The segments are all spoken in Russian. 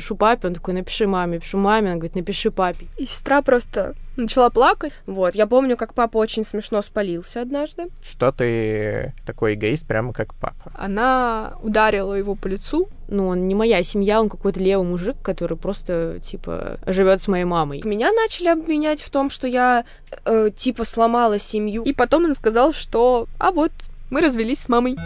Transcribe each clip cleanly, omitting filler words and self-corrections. пишу папе, он такой, напиши маме, пишу маме, она говорит, напиши папе. И сестра просто начала плакать. Вот, я помню, как папа очень смешно спалился однажды. Что ты такой эгоист, прямо как папа. Она ударила его по лицу. Ну, он не моя семья, он какой-то левый мужик, который просто, типа, живет с моей мамой. Меня начали обвинять в том, что я, типа, сломала семью. И потом он сказал, что, а вот, мы развелись с мамой.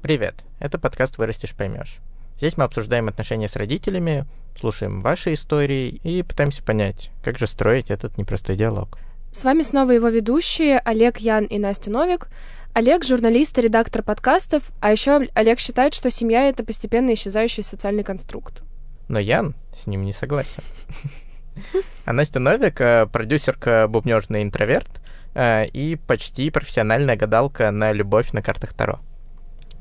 Привет, это подкаст «Вырастешь, поймешь». Здесь мы обсуждаем отношения с родителями, слушаем ваши истории и пытаемся понять, как же строить этот непростой диалог. С вами снова его ведущие Олег Ян и Настя Новик. Олег — журналист и редактор подкастов, а еще Олег считает, что семья — это постепенно исчезающий социальный конструкт. Но Ян с ним не согласен. А Настя Новик — продюсерка «Бубнёжный интроверт» и почти профессиональная гадалка на любовь на картах Таро.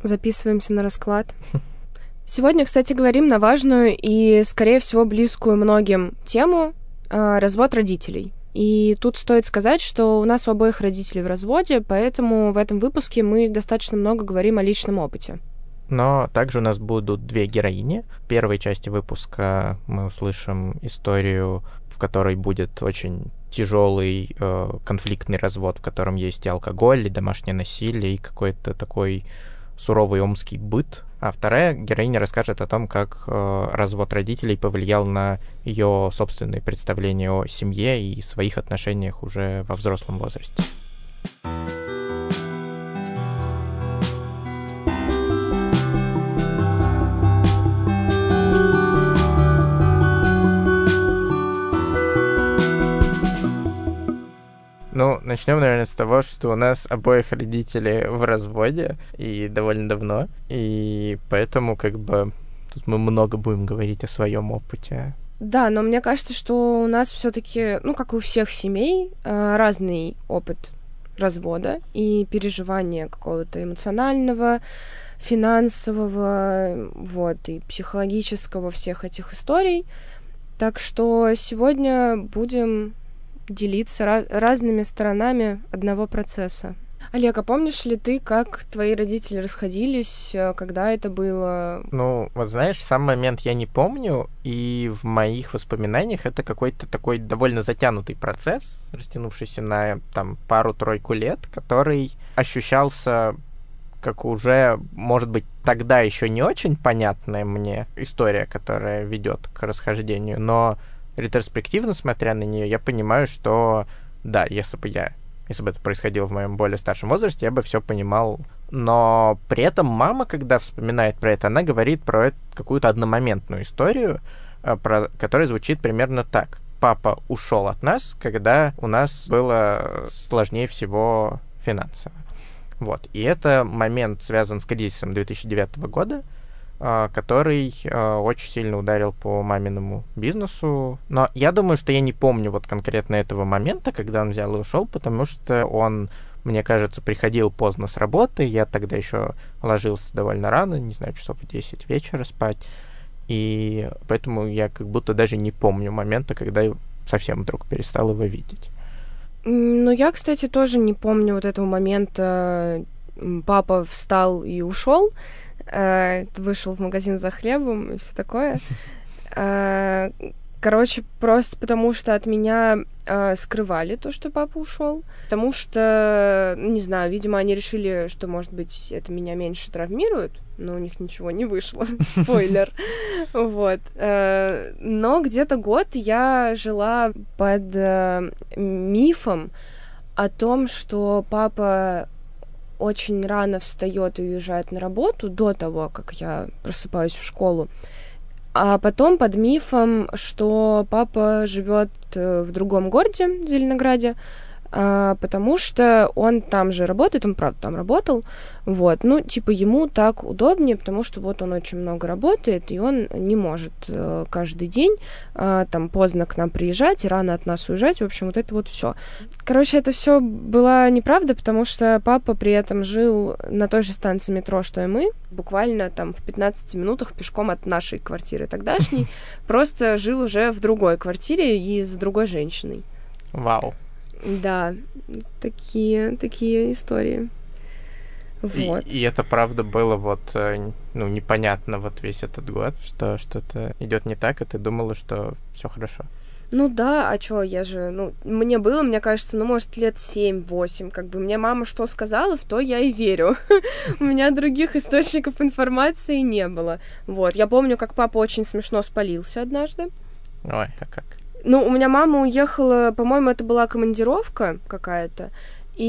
Записываемся на расклад. Сегодня, кстати, говорим на важную и, скорее всего, близкую многим тему развод родителей. И тут стоит сказать, что у нас у обоих родителей в разводе, поэтому в этом выпуске мы достаточно много говорим о личном опыте. Но также у нас будут две героини. В первой части выпуска мы услышим историю, в которой будет очень тяжелый конфликтный развод, в котором есть и алкоголь, и домашнее насилие, и какой-то такой суровый омский быт. А вторая героиня расскажет о том, как развод родителей повлиял на ее собственные представления о семье и своих отношениях уже во взрослом возрасте. Ну, начнем, наверное, с того, что у нас обоих родители в разводе, и довольно давно, и поэтому, как бы, тут мы много будем говорить о своем опыте. Да, но мне кажется, что у нас все-таки, ну, как и у всех семей, разный опыт развода и переживания какого-то эмоционального, финансового, вот, и психологического всех этих историй. Так что сегодня будем делиться разными сторонами одного процесса. Олег, а помнишь ли ты, как твои родители расходились, когда это было? Ну, вот знаешь, сам момент я не помню, и в моих воспоминаниях это какой-то такой довольно затянутый процесс, растянувшийся на там пару-тройку лет, который ощущался как уже, может быть, тогда еще не очень понятная мне история, которая ведет к расхождению, но ретроспективно смотря на нее, я понимаю, что да, если бы это происходило в моем более старшем возрасте, я бы все понимал. Но при этом мама, когда вспоминает про это, она говорит про какую-то одномоментную историю, которая звучит примерно так. Папа ушел от нас, когда у нас было сложнее всего финансово. Вот. И это момент связан с кризисом 2009 года, который очень сильно ударил по маминому бизнесу. Но я думаю, что я не помню вот конкретно этого момента, когда он взял и ушел, потому что он, мне кажется, приходил поздно с работы. Я тогда еще ложился довольно рано, не знаю, часов в 10 вечера спать. И поэтому я как будто даже не помню момента, когда я совсем вдруг перестал его видеть. Ну, я, кстати, тоже не помню вот этого момента. Папа встал и ушел. Вышел в магазин за хлебом и все такое. Короче, просто потому что от меня скрывали то, что папа ушел. Потому что, не знаю, видимо, они решили, что, может быть, это меня меньше травмирует, но у них ничего не вышло. Спойлер. Вот. Но где-то год я жила под мифом о том, что папа очень рано встает и уезжает на работу до того, как я просыпаюсь в школу, а потом под мифом, что папа живет в другом городе, в Зеленограде, потому что он там же работает, он, правда, там работал, вот, ну, типа, ему так удобнее, потому что вот он очень много работает, и он не может каждый день там поздно к нам приезжать и рано от нас уезжать, в общем, вот это вот все. Короче, это все была неправда, потому что папа при этом жил на той же станции метро, что и мы, буквально там в 15 минутах пешком от нашей квартиры тогдашней, просто жил уже в другой квартире и с другой женщиной. Вау. Да, такие истории. Вот. И это, правда, было вот, ну, непонятно вот весь этот год, что что-то идет не так, и ты думала, что все хорошо. Ну да, а чё, я же, ну, мне было, мне кажется, ну, может, лет 7-8, как бы, мне мама что сказала, в то я и верю. У меня других источников информации не было. Вот, я помню, как папа очень смешно спалился однажды. Ой, а как? Ну, у меня мама уехала, по-моему, это была командировка какая-то, и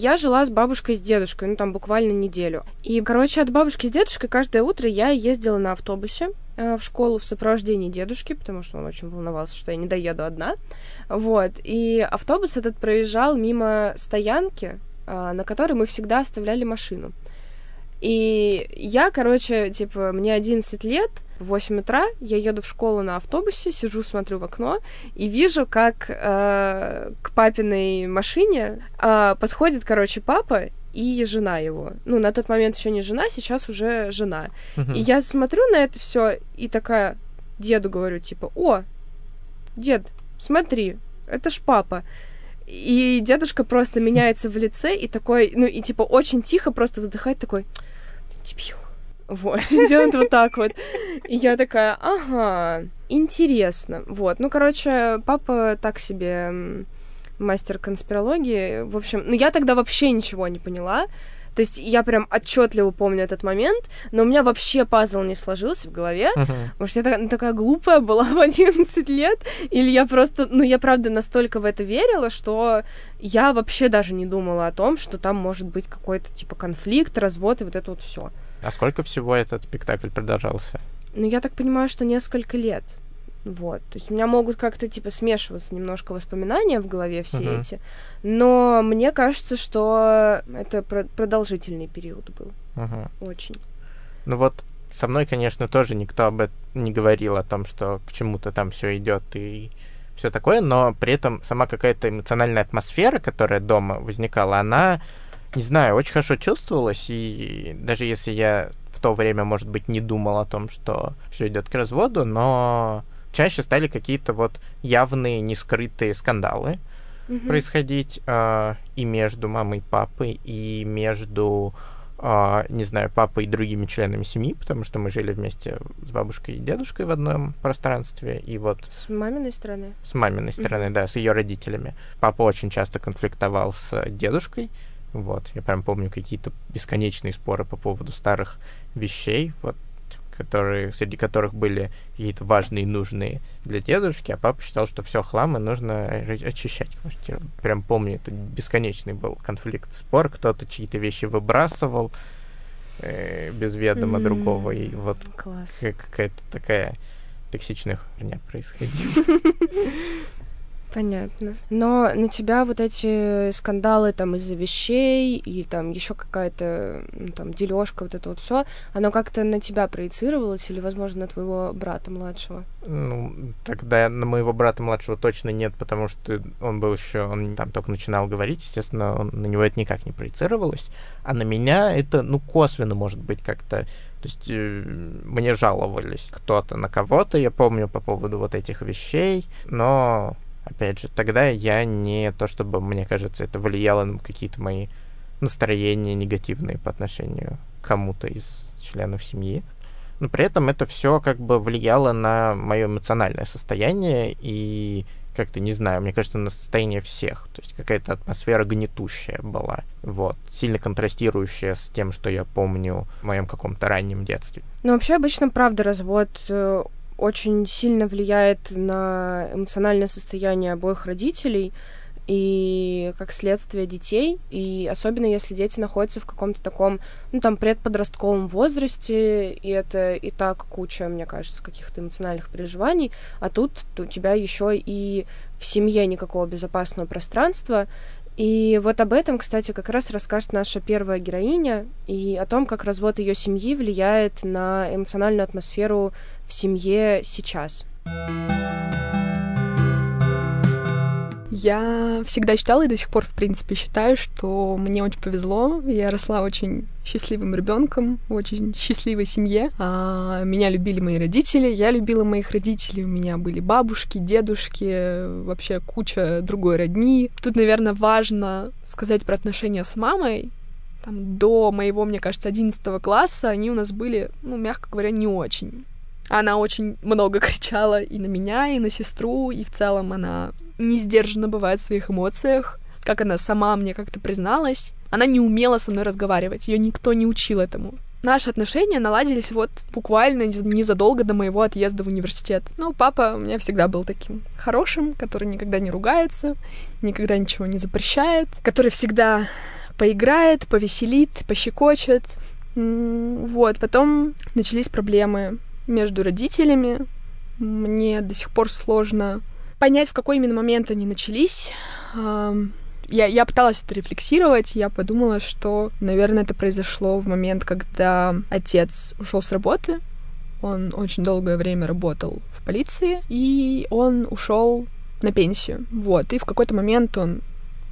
я жила с бабушкой, с дедушкой, ну, там, буквально неделю. И, короче, от бабушки с дедушкой каждое утро я ездила на автобусе в школу в сопровождении дедушки, потому что он очень волновался, что я не доеду одна. Вот. И автобус этот проезжал мимо стоянки, на которой мы всегда оставляли машину. И я, короче, типа, мне 11 лет, в 8 утра я еду в школу на автобусе, сижу, смотрю в окно и вижу, как к папиной машине подходит, короче, папа и жена его. Ну, на тот момент еще не жена, сейчас уже жена. И я смотрю на это все и такая деду говорю, типа, о, дед, смотри, это ж папа. И дедушка просто меняется в лице и такой, ну, и типа очень тихо просто вздыхает такой, дебил. Вот, делает вот так вот. И я такая, ага, интересно. Вот, ну, короче, папа так себе мастер конспирологии. В общем, ну, я тогда вообще ничего не поняла. То есть я прям отчетливо помню этот момент, но у меня вообще пазл не сложился в голове. Может, я такая глупая была в 11 лет, или я просто... Ну, я, правда, настолько в это верила, что я вообще даже не думала о том, что там может быть какой-то, типа, конфликт, развод и вот это вот все. А сколько всего этот спектакль продолжался? Ну, я так понимаю, что несколько лет. Вот. То есть у меня могут как-то, типа, смешиваться немножко воспоминания в голове все эти, но мне кажется, что это продолжительный период был. Очень. Ну вот со мной, конечно, тоже никто об этом не говорил, о том, что к чему-то там все идет и все такое, но при этом сама какая-то эмоциональная атмосфера, которая дома возникала, она, не знаю, очень хорошо чувствовалась, и даже если я в то время, может быть, не думал о том, что все идет к разводу, но... Чаще стали какие-то вот явные, нескрытые скандалы происходить и между мамой и папой, и между, не знаю, папой и другими членами семьи, потому что мы жили вместе с бабушкой и дедушкой в одном пространстве, и вот... С маминой стороны? С маминой стороны, да, с ее родителями. Папа очень часто конфликтовал с дедушкой, вот, я прям помню какие-то бесконечные споры по поводу старых вещей, вот, которые, среди которых были какие-то важные и нужные для дедушки, а папа считал, что все хлам, и нужно очищать квартиру. Прям помню, это бесконечный был конфликт, спор, кто-то чьи-то вещи выбрасывал без ведома другого, и вот какая-то такая токсичная херня происходила. Понятно. Но на тебя вот эти скандалы там из-за вещей и там еще какая-то там дележка, вот это вот все, оно как-то на тебя проецировалось или, возможно, на твоего брата младшего? Ну, тогда на моего брата младшего точно нет, потому что он был еще, он там только начинал говорить, естественно, на него это никак не проецировалось, а на меня это, ну, косвенно, может быть, как-то. То есть мне жаловались кто-то на кого-то, я помню, по поводу вот этих вещей, но... Опять же, тогда я не то, чтобы, мне кажется, это влияло на какие-то мои настроения негативные по отношению к кому-то из членов семьи. Но при этом это все как бы влияло на мое эмоциональное состояние и как-то, не знаю, мне кажется, на состояние всех. То есть какая-то атмосфера гнетущая была, вот, сильно контрастирующая с тем, что я помню в моем каком-то раннем детстве. Ну, вообще, обычно, правда, развод... очень сильно влияет на эмоциональное состояние обоих родителей и, как следствие, детей, и особенно если дети находятся в каком-то таком, ну, там, предподростковом возрасте, и это и так куча, мне кажется, каких-то эмоциональных переживаний, а тут у тебя еще и в семье никакого безопасного пространства. И вот об этом, кстати, как раз расскажет наша первая героиня, и о том, как развод ее семьи влияет на эмоциональную атмосферу в семье сейчас. Я всегда считала и до сих пор, в принципе, считаю, что мне очень повезло. Я росла очень счастливым ребенком, в очень счастливой семье. Меня любили мои родители, я любила моих родителей. У меня были бабушки, дедушки, вообще куча другой родни. Тут, наверное, важно сказать про отношения с мамой. там, до моего, мне кажется, 11 класса они у нас были, ну, мягко говоря, не очень. Она очень много кричала и на меня, и на сестру, и в целом она не сдержанно бывает в своих эмоциях. Как она сама мне как-то призналась, она не умела со мной разговаривать, ее никто не учил этому. Наши отношения наладились вот буквально незадолго до моего отъезда в университет. Ну, папа у меня всегда был таким хорошим, который никогда не ругается, никогда ничего не запрещает, который всегда поиграет, повеселит, пощекочет. Вот, потом начались проблемы между родителями. Мне до сих пор сложно понять, в какой именно момент они начались. Я пыталась это рефлексировать, я подумала, что, наверное, это произошло в момент, когда отец ушел с работы. Он очень долгое время работал в полиции, и он ушел на пенсию. Вот, и в какой-то момент он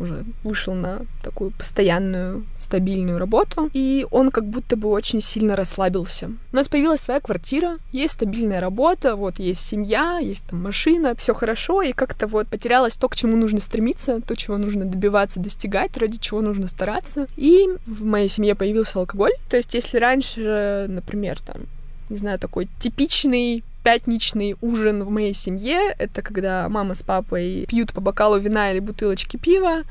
уже вышел на такую постоянную, стабильную работу, и он как будто бы очень сильно расслабился. У нас появилась своя квартира, есть стабильная работа, вот есть семья, есть там машина, все хорошо, и как-то вот потерялось то, к чему нужно стремиться, то, чего нужно добиваться, достигать, ради чего нужно стараться. И в моей семье появился алкоголь. То есть если раньше, например, там, не знаю, такой типичный пятничный ужин в моей семье — это когда мама с папой пьют по бокалу вина или бутылочки пива,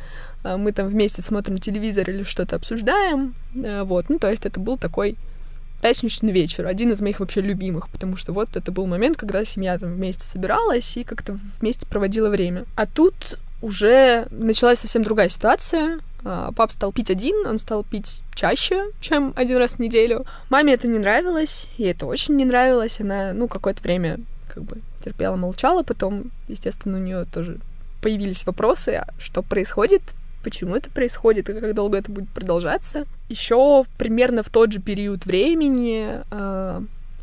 мы там вместе смотрим телевизор или что-то обсуждаем, вот, ну, то есть это был такой пятничный вечер, один из моих вообще любимых, потому что вот это был момент, когда семья там вместе собиралась и как-то вместе проводила время. А тут уже началась совсем другая ситуация. Пап стал пить один, он стал пить чаще, чем один раз в неделю. Маме это не нравилось, ей это очень не нравилось. Она, ну, какое-то время как бы терпела, молчала. Потом, естественно, у нее тоже появились вопросы, что происходит, почему это происходит и как долго это будет продолжаться. Еще примерно в тот же период времени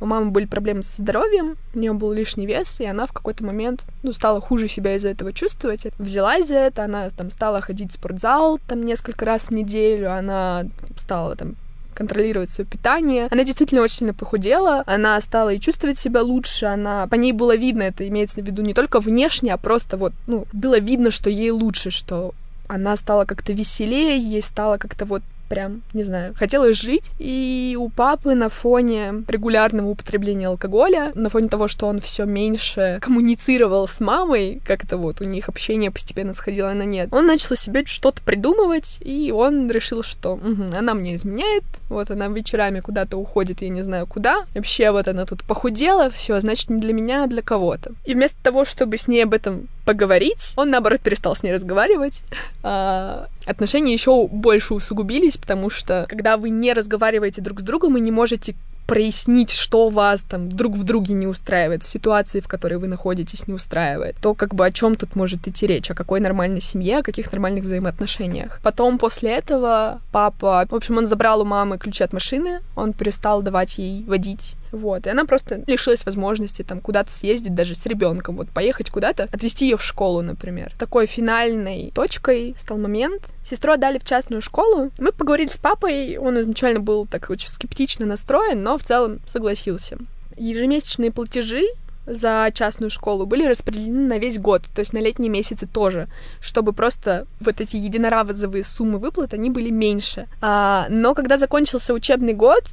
у мамы были проблемы со здоровьем, у нее был лишний вес, и она в какой-то момент, ну, стала хуже себя из-за этого чувствовать. Взялась за это, она там стала ходить в спортзал там несколько раз в неделю, она стала там контролировать свое питание. Она действительно очень сильно похудела, она стала и чувствовать себя лучше, она, по ней было видно, это имеется в виду не только внешне, а просто вот, ну, было видно, что ей лучше, что она стала как-то веселее, ей стало как-то вот прям, не знаю, хотелось жить. И у папы на фоне регулярного употребления алкоголя, на фоне того, что он все меньше коммуницировал с мамой, как-то вот у них общение постепенно сходило на нет, он начал себе что-то придумывать, и он решил, что она мне изменяет, вот она вечерами куда-то уходит, я не знаю куда, вообще вот она тут похудела, все, значит, не для меня, а для кого-то. И вместо того, чтобы с ней об этом поговорить, он, наоборот, перестал с ней разговаривать. Отношения еще больше усугубились, потому что, когда вы не разговариваете друг с другом и не можете прояснить, что вас там друг в друге не устраивает, в ситуации, в которой вы находитесь, не устраивает, то как бы о чем тут может идти речь? О какой нормальной семье, о каких нормальных взаимоотношениях? Потом, после этого, папа, в общем, он забрал у мамы ключи от машины, он перестал давать ей водить. Вот, и она просто лишилась возможности там куда-то съездить даже с ребенком, вот поехать куда-то, отвезти ее в школу, например. Такой финальной точкой стал момент. Сестру отдали в частную школу. Мы поговорили с папой, он изначально был так очень скептично настроен, но в целом согласился. Ежемесячные платежи за частную школу были распределены на весь год, то есть на летние месяцы тоже, чтобы просто вот эти единоразовые суммы выплат, они были меньше. Но когда закончился учебный год,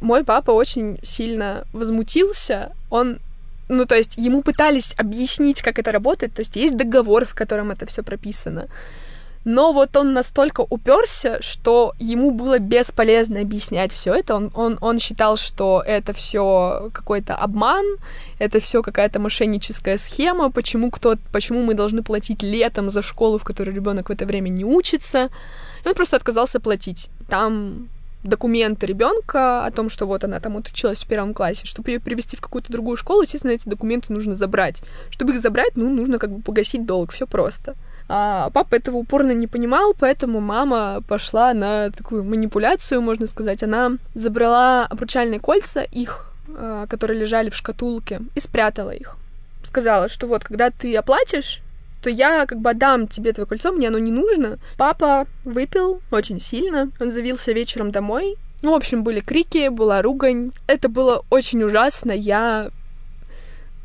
мой папа очень сильно возмутился, он, ну, то есть ему пытались объяснить, как это работает, то есть есть договор, в котором это все прописано. Но вот он настолько уперся, что ему было бесполезно объяснять все это. Он считал, что это все какой-то обман, это все какая-то мошенническая схема, почему мы должны платить летом за школу, в которой ребенок в это время не учится. И он просто отказался платить. Там документы ребенка о том, что вот она там отучилась в первом классе, чтобы ее перевести в какую-то другую школу, естественно, эти документы нужно забрать. Чтобы их забрать, ну, нужно как бы погасить долг, все просто. А папа этого упорно не понимал, поэтому мама пошла на такую манипуляцию, можно сказать. Она забрала обручальные кольца их, которые лежали в шкатулке, и спрятала их. Сказала, что вот, когда ты оплатишь, то я как бы отдам тебе твое кольцо, мне оно не нужно. Папа выпил очень сильно, он завился вечером домой. Ну, в общем, были крики, была ругань. Это было очень ужасно, я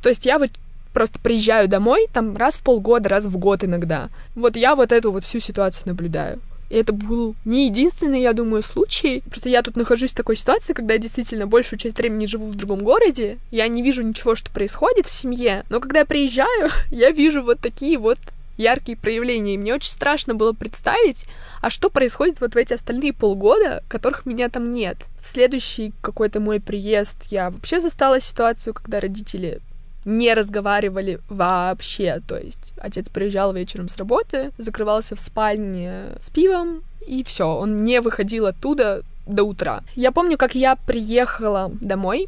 вот просто приезжаю домой, там раз в полгода, раз в год иногда. Вот я вот эту вот всю ситуацию наблюдаю. И это был не единственный, я думаю, случай. Просто я тут нахожусь в такой ситуации, когда я действительно большую часть времени живу в другом городе, я не вижу ничего, что происходит в семье, но когда я приезжаю, я вижу вот такие вот яркие проявления, и мне очень страшно было представить, а что происходит вот в эти остальные полгода, которых меня там нет. В следующий какой-то мой приезд я вообще застала ситуацию, когда родители не разговаривали вообще, то есть отец приезжал вечером с работы, закрывался в спальне с пивом, и все, он не выходил оттуда до утра. Я помню, как я приехала домой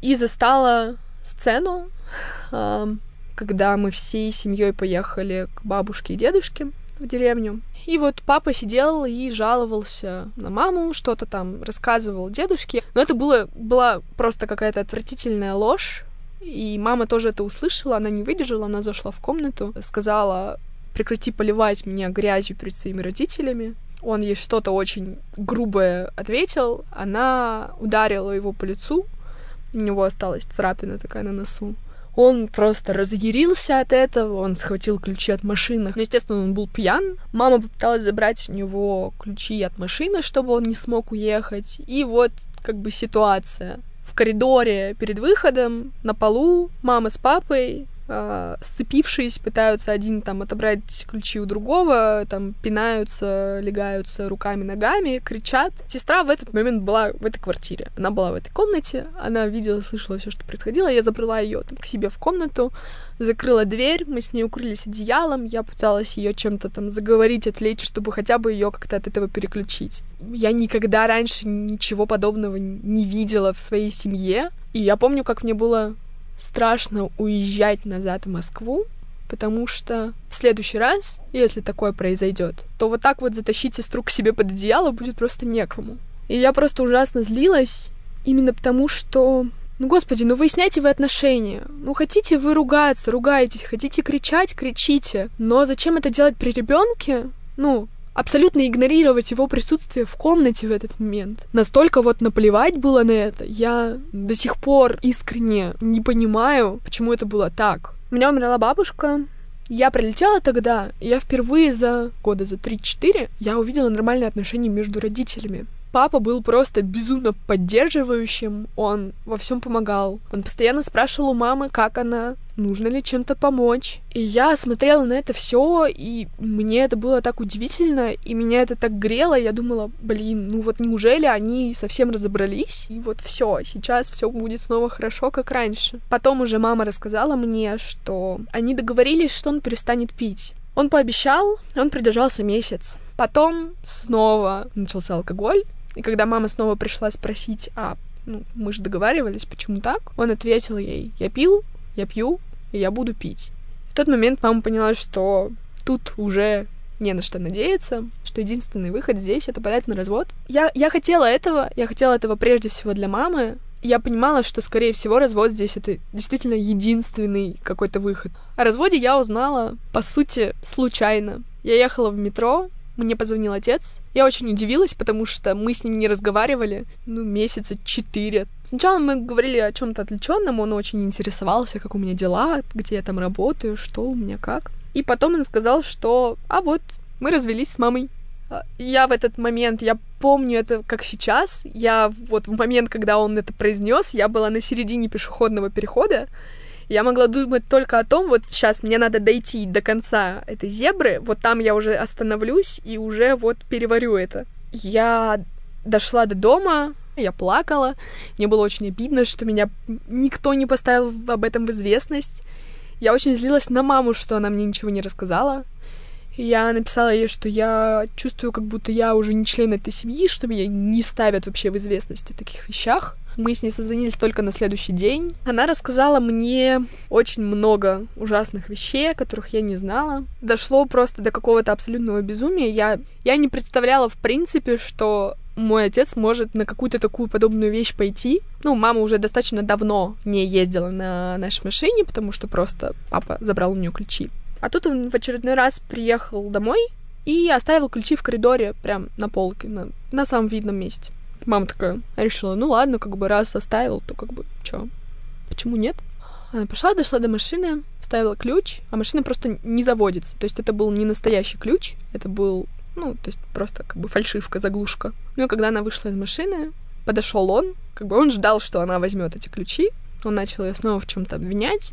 и застала сцену, когда мы всей семьей поехали к бабушке и дедушке в деревню. И вот папа сидел и жаловался на маму, что-то там рассказывал дедушке. Но это была просто какая-то отвратительная ложь. И мама тоже это услышала, она не выдержала, она зашла в комнату, сказала: прекрати поливать меня грязью перед своими родителями. Он ей что-то очень грубое ответил, она ударила его по лицу, у него осталась царапина такая на носу. Он просто разъярился от этого, он схватил ключи от машины. Ну, естественно, он был пьян. Мама попыталась забрать у него ключи от машины, чтобы он не смог уехать. И вот как бы ситуация. В коридоре перед выходом на полу мама с папой, сцепившись, пытаются один там отобрать ключи у другого, там пинаются, легаются руками, ногами, кричат. Сестра в этот момент была в этой квартире, она была в этой комнате, она видела, слышала все, что происходило. Я забрала ее там к себе в комнату, закрыла дверь, мы с ней укрылись одеялом, я пыталась ее чем-то там заговорить, отвлечь, чтобы хотя бы ее как-то от этого переключить. Я никогда раньше ничего подобного не видела в своей семье, и я помню, как мне было страшно уезжать назад в Москву, потому что в следующий раз, если такое произойдет, то вот так вот затащить сестру к себе под одеяло будет просто некому. И я просто ужасно злилась именно потому, что... Ну, господи, ну выясняйте вы отношения. Ну, хотите вы ругаться, ругайтесь. Хотите кричать, кричите. Но зачем это делать при ребенке? Ну, абсолютно игнорировать его присутствие в комнате в этот момент. Настолько вот наплевать было на это. Я до сих пор искренне не понимаю, почему это было так. У меня умерла бабушка. Я прилетела тогда, и я впервые за года, за 3-4, я увидела нормальные отношения между родителями. Папа был просто безумно поддерживающим, он во всем помогал. Он постоянно спрашивал у мамы, как она, нужно ли чем-то помочь. И я смотрела на это все, и мне это было так удивительно, и меня это так грело. Я думала, блин, ну вот неужели они совсем разобрались? И вот все, сейчас все будет снова хорошо, как раньше. Потом уже мама рассказала мне, что они договорились, что он перестанет пить. Он пообещал, он продержался месяц. Потом снова начался алкоголь. И когда мама снова пришла спросить, мы же договаривались, почему так? Он ответил ей: я пил, я пью, и я буду пить. В тот момент мама поняла, что тут уже не на что надеяться, что единственный выход здесь — это подать на развод. Я хотела этого прежде всего для мамы. Я понимала, что, скорее всего, развод здесь — это действительно единственный какой-то выход. О разводе я узнала, по сути, случайно. Я ехала в метро, мне позвонил отец. Я очень удивилась, потому что мы с ним не разговаривали, месяца 4. Сначала мы говорили о чем-то отвлеченном, он очень интересовался, как у меня дела, где я там работаю, что у меня как. И потом он сказал, что мы развелись с мамой. Я в этот момент, я помню это как сейчас, я вот в момент, когда он это произнес, я была на середине пешеходного перехода. Я могла думать только о том, вот сейчас мне надо дойти до конца этой зебры, вот там я уже остановлюсь и уже вот переварю это. Я дошла до дома, я плакала, мне было очень обидно, что меня никто не поставил об этом в известность. Я очень злилась на маму, что она мне ничего не рассказала. Я написала ей, что я чувствую, как будто я уже не член этой семьи, что меня не ставят вообще в известность о таких вещах. Мы с ней созвонились только на следующий день. Она рассказала мне очень много ужасных вещей, о которых я не знала. Дошло просто до какого-то абсолютного безумия. Я не представляла, в принципе, что мой отец может на какую-то такую подобную вещь пойти. Мама уже достаточно давно не ездила на нашей машине, потому что просто папа забрал у нее ключи. А тут он в очередной раз приехал домой и оставил ключи в коридоре, прям на полке, на самом видном месте. Мама такая решила, ладно, раз оставил, то чё, почему нет? Она пошла, дошла до машины, вставила ключ, а машина просто не заводится. То есть это был не настоящий ключ, это был Ну, то есть просто как бы фальшивка, заглушка. Ну и когда она вышла из машины, подошел он, как бы он ждал, что она возьмет эти ключи. Он начал ее снова в чем-то обвинять.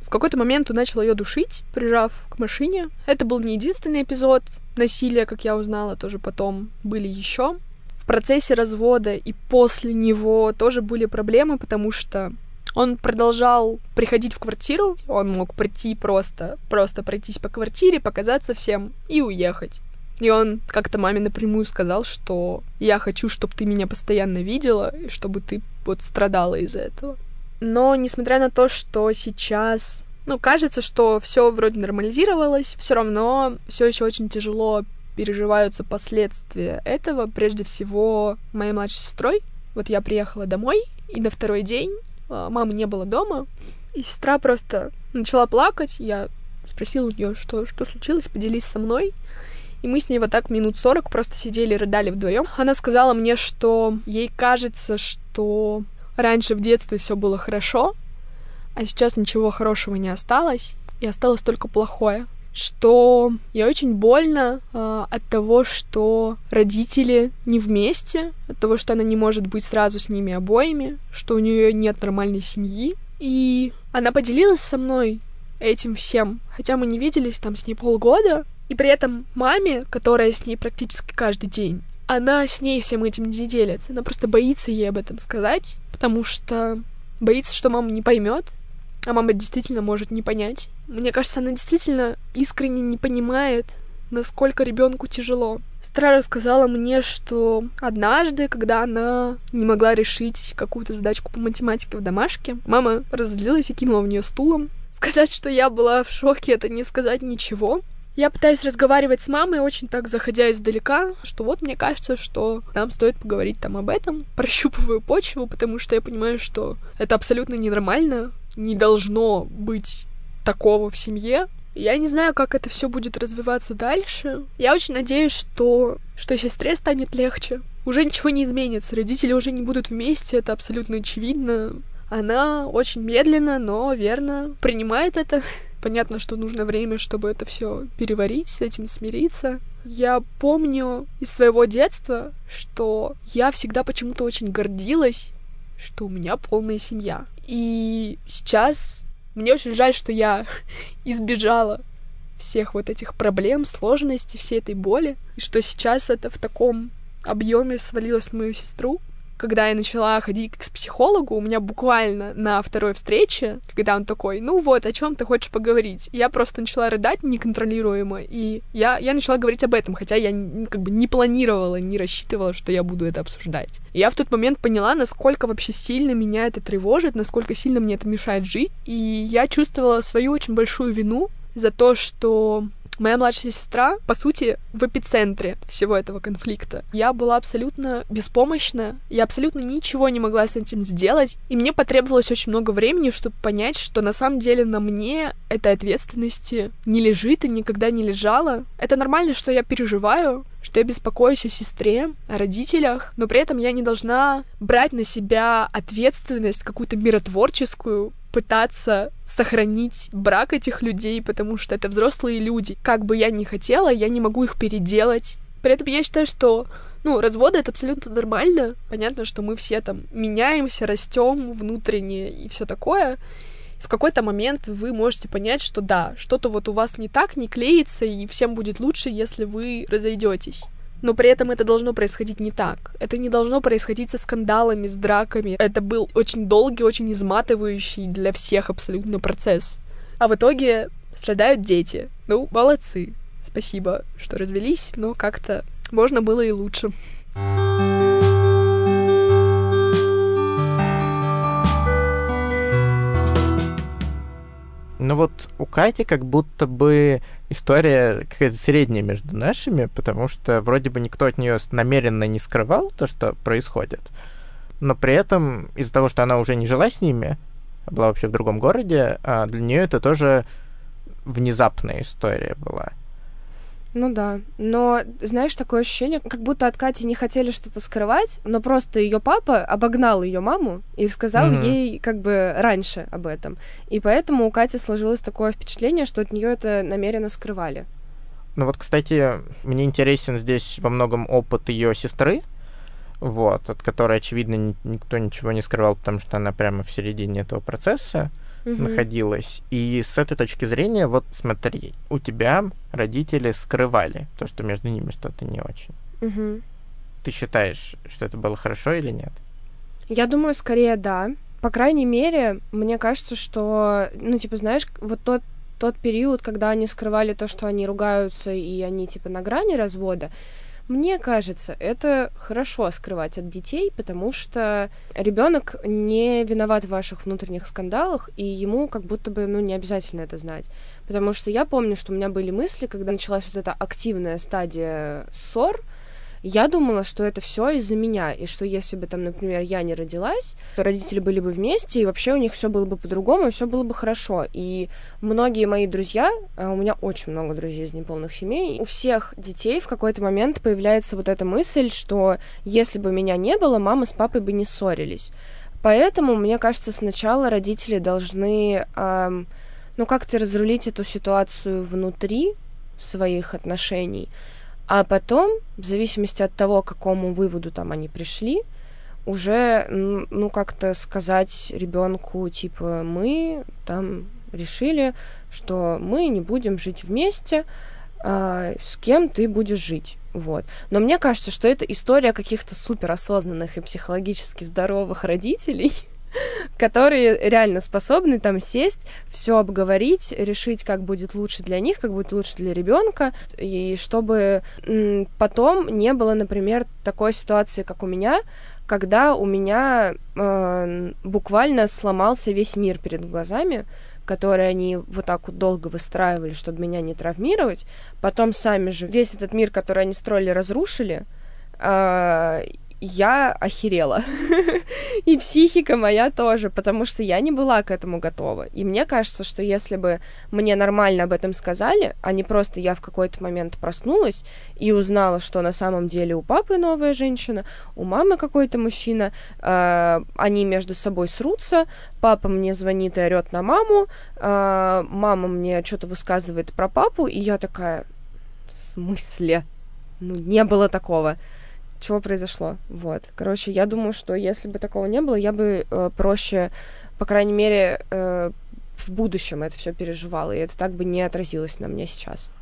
В какой-то момент он начал ее душить, прижав к машине. Это был не единственный эпизод насилия, как я узнала, тоже потом были еще. В процессе развода и после него тоже были проблемы, потому что он продолжал приходить в квартиру. Он мог прийти просто пройтись по квартире, показаться всем и уехать. И он как-то маме напрямую сказал, что я хочу, чтобы ты меня постоянно видела, и чтобы ты вот страдала из-за этого. Но несмотря на то, что сейчас, кажется, что все вроде нормализировалось, все равно все еще очень тяжело переживаются последствия этого, прежде всего моей младшей сестрой. Вот я приехала домой, и на второй день мамы не было дома, и сестра просто начала плакать. Я спросила у нее, что случилось, поделись со мной. И мы с ней вот так минут 40 просто сидели и рыдали вдвоем. Она сказала мне, что ей кажется, что раньше в детстве все было хорошо, а сейчас ничего хорошего не осталось, и осталось только плохое. Что ей очень больно от того, что родители не вместе, от того, что она не может быть сразу с ними обоими, что у нее нет нормальной семьи. И она поделилась со мной этим всем, хотя мы не виделись там с ней полгода. И при этом маме, которая с ней практически каждый день, она с ней всем этим не делится. Она просто боится ей об этом сказать, потому что боится, что мама не поймет, а мама действительно может не понять. Мне кажется, она действительно искренне не понимает, насколько ребенку тяжело. Сестра рассказала мне, что однажды, когда она не могла решить какую-то задачку по математике в домашке, мама разозлилась и кинула в нее стулом. Сказать, что я была в шоке, это не сказать ничего. Я пытаюсь разговаривать с мамой, очень так заходя издалека, что вот мне кажется, что нам стоит поговорить там об этом. Прощупываю почву, потому что я понимаю, что это абсолютно ненормально, не должно быть такого в семье. Я не знаю, как это все будет развиваться дальше. Я очень надеюсь, что сестре станет легче. Уже ничего не изменится, родители уже не будут вместе, это абсолютно очевидно. Она очень медленно, но верно принимает это. Понятно, что нужно время, чтобы это все переварить, с этим смириться. Я помню из своего детства, что я всегда почему-то очень гордилась, что у меня полная семья. И сейчас мне очень жаль, что я избежала всех вот этих проблем, сложностей, всей этой боли, и что сейчас это в таком объеме свалилось на мою сестру. Когда я начала ходить к психологу, у меня буквально на второй встрече, когда он такой, о чем ты хочешь поговорить? Я просто начала рыдать неконтролируемо, и я начала говорить об этом, хотя я как бы не планировала, не рассчитывала, что я буду это обсуждать. И я в тот момент поняла, насколько вообще сильно меня это тревожит, насколько сильно мне это мешает жить, и я чувствовала свою очень большую вину за то, что моя младшая сестра, по сути, в эпицентре всего этого конфликта. Я была абсолютно беспомощна, я абсолютно ничего не могла с этим сделать, и мне потребовалось очень много времени, чтобы понять, что на самом деле на мне этой ответственности не лежит и никогда не лежала. Это нормально, что я переживаю, что я беспокоюсь о сестре, о родителях, но при этом я не должна брать на себя ответственность какую-то миротворческую, пытаться сохранить брак этих людей, потому что это взрослые люди. Как бы я ни хотела, я не могу их переделать. При этом я считаю, что разводы — это абсолютно нормально. Понятно, что мы все там меняемся, растем внутренне и все такое. В какой-то момент вы можете понять, что да, что-то вот у вас не так, не клеится, и всем будет лучше, если вы разойдетесь. Но при этом это должно происходить не так. Это не должно происходить со скандалами, с драками. Это был очень долгий, очень изматывающий для всех абсолютно процесс. А в итоге страдают дети. Молодцы. Спасибо, что развелись, но как-то можно было и лучше. У Кати как будто бы история какая-то средняя между нашими, потому что вроде бы никто от нее намеренно не скрывал то, что происходит, но при этом из-за того, что она уже не жила с ними, была вообще в другом городе, для нее это тоже внезапная история была. Да, но, знаешь, такое ощущение, как будто от Кати не хотели что-то скрывать, но просто ее папа обогнал ее маму и сказал ей как бы раньше об этом. И поэтому у Кати сложилось такое впечатление, что от нее это намеренно скрывали. Ну вот, кстати, мне интересен здесь во многом опыт ее сестры, вот, от которой, очевидно, никто ничего не скрывал, потому что она прямо в середине этого процесса находилась. И с этой точки зрения, вот смотри, у тебя родители скрывали то, что между ними что-то не очень. Ты считаешь, что это было хорошо или нет? Я думаю, скорее да. По крайней мере, мне кажется, что, ну, типа, знаешь, вот тот период, когда они скрывали то, что они ругаются, и они, типа, на грани развода, мне кажется, это хорошо скрывать от детей, потому что ребенок не виноват в ваших внутренних скандалах, и ему как будто бы, ну, не обязательно это знать. Потому что я помню, что у меня были мысли, когда началась вот эта активная стадия ссор, я думала, что это все из-за меня, и что если бы там, например, я не родилась, то родители были бы вместе, и вообще у них все было бы по-другому, и все было бы хорошо. И многие мои друзья, у меня очень много друзей из неполных семей, у всех детей в какой-то момент появляется вот эта мысль, что если бы меня не было, мама с папой бы не ссорились. Поэтому, мне кажется, сначала родители должны, ну, как-то разрулить эту ситуацию внутри своих отношений. А потом, в зависимости от того, к какому выводу там они пришли, уже, ну, как-то сказать ребенку, типа, мы там решили, что мы не будем жить вместе, с кем ты будешь жить, вот. Но мне кажется, что это история каких-то суперосознанных и психологически здоровых родителей, которые реально способны там сесть, все обговорить, решить, как будет лучше для них, как будет лучше для ребенка, и чтобы потом не было, например, такой ситуации, как у меня, когда у меня буквально сломался весь мир перед глазами, которые они вот так вот долго выстраивали, чтобы меня не травмировать, потом сами же весь этот мир, который они строили, разрушили, я охерела. И психика моя тоже, потому что я не была к этому готова. И мне кажется, что если бы мне нормально об этом сказали, а не просто я в какой-то момент проснулась и узнала, что на самом деле у папы новая женщина, у мамы какой-то мужчина, они между собой срутся, папа мне звонит и орет на маму, мама мне что-то высказывает про папу, и я такая, в смысле? Ну, не было такого. Чего произошло, вот. Короче, я думаю, что если бы такого не было, я бы проще, по крайней мере, в будущем это все переживала, и это так бы не отразилось на мне сейчас.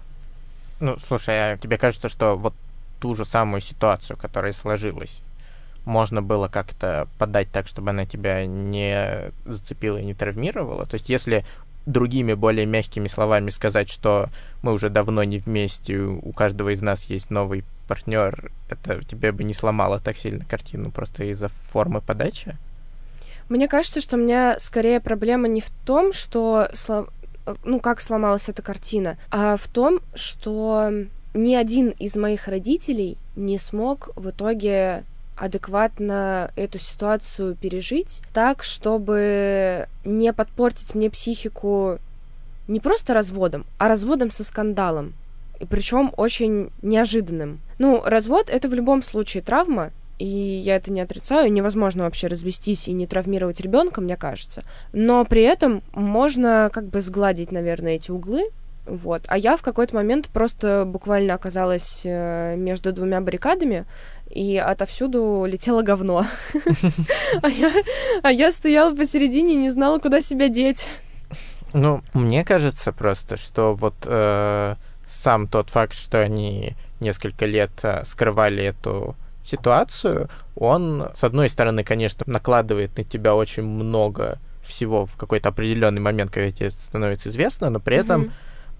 Ну, слушай, а тебе кажется, что вот ту же самую ситуацию, которая сложилась, можно было как-то подать так, чтобы она тебя не зацепила и не травмировала? То есть если другими, более мягкими словами сказать, что мы уже давно не вместе, у каждого из нас есть новый партнер, это тебе бы не сломало так сильно картину просто из-за формы подачи? Мне кажется, что у меня скорее проблема не в том, что ну, как сломалась эта картина, а в том, что ни один из моих родителей не смог в итоге адекватно эту ситуацию пережить так, чтобы не подпортить мне психику не просто разводом, а разводом со скандалом. И причем очень неожиданным. Ну, развод — это в любом случае травма, и я это не отрицаю, невозможно вообще развестись и не травмировать ребенка, мне кажется. Но при этом можно как бы сгладить, наверное, эти углы, вот. А я в какой-то момент просто буквально оказалась между двумя баррикадами, и отовсюду летело говно. А я стояла посередине и не знала, куда себя деть. Ну, мне кажется просто, что вот сам тот факт, что они несколько лет скрывали эту ситуацию, он, с одной стороны, конечно, накладывает на тебя очень много всего в какой-то определенный момент, когда тебе становится известно, но при этом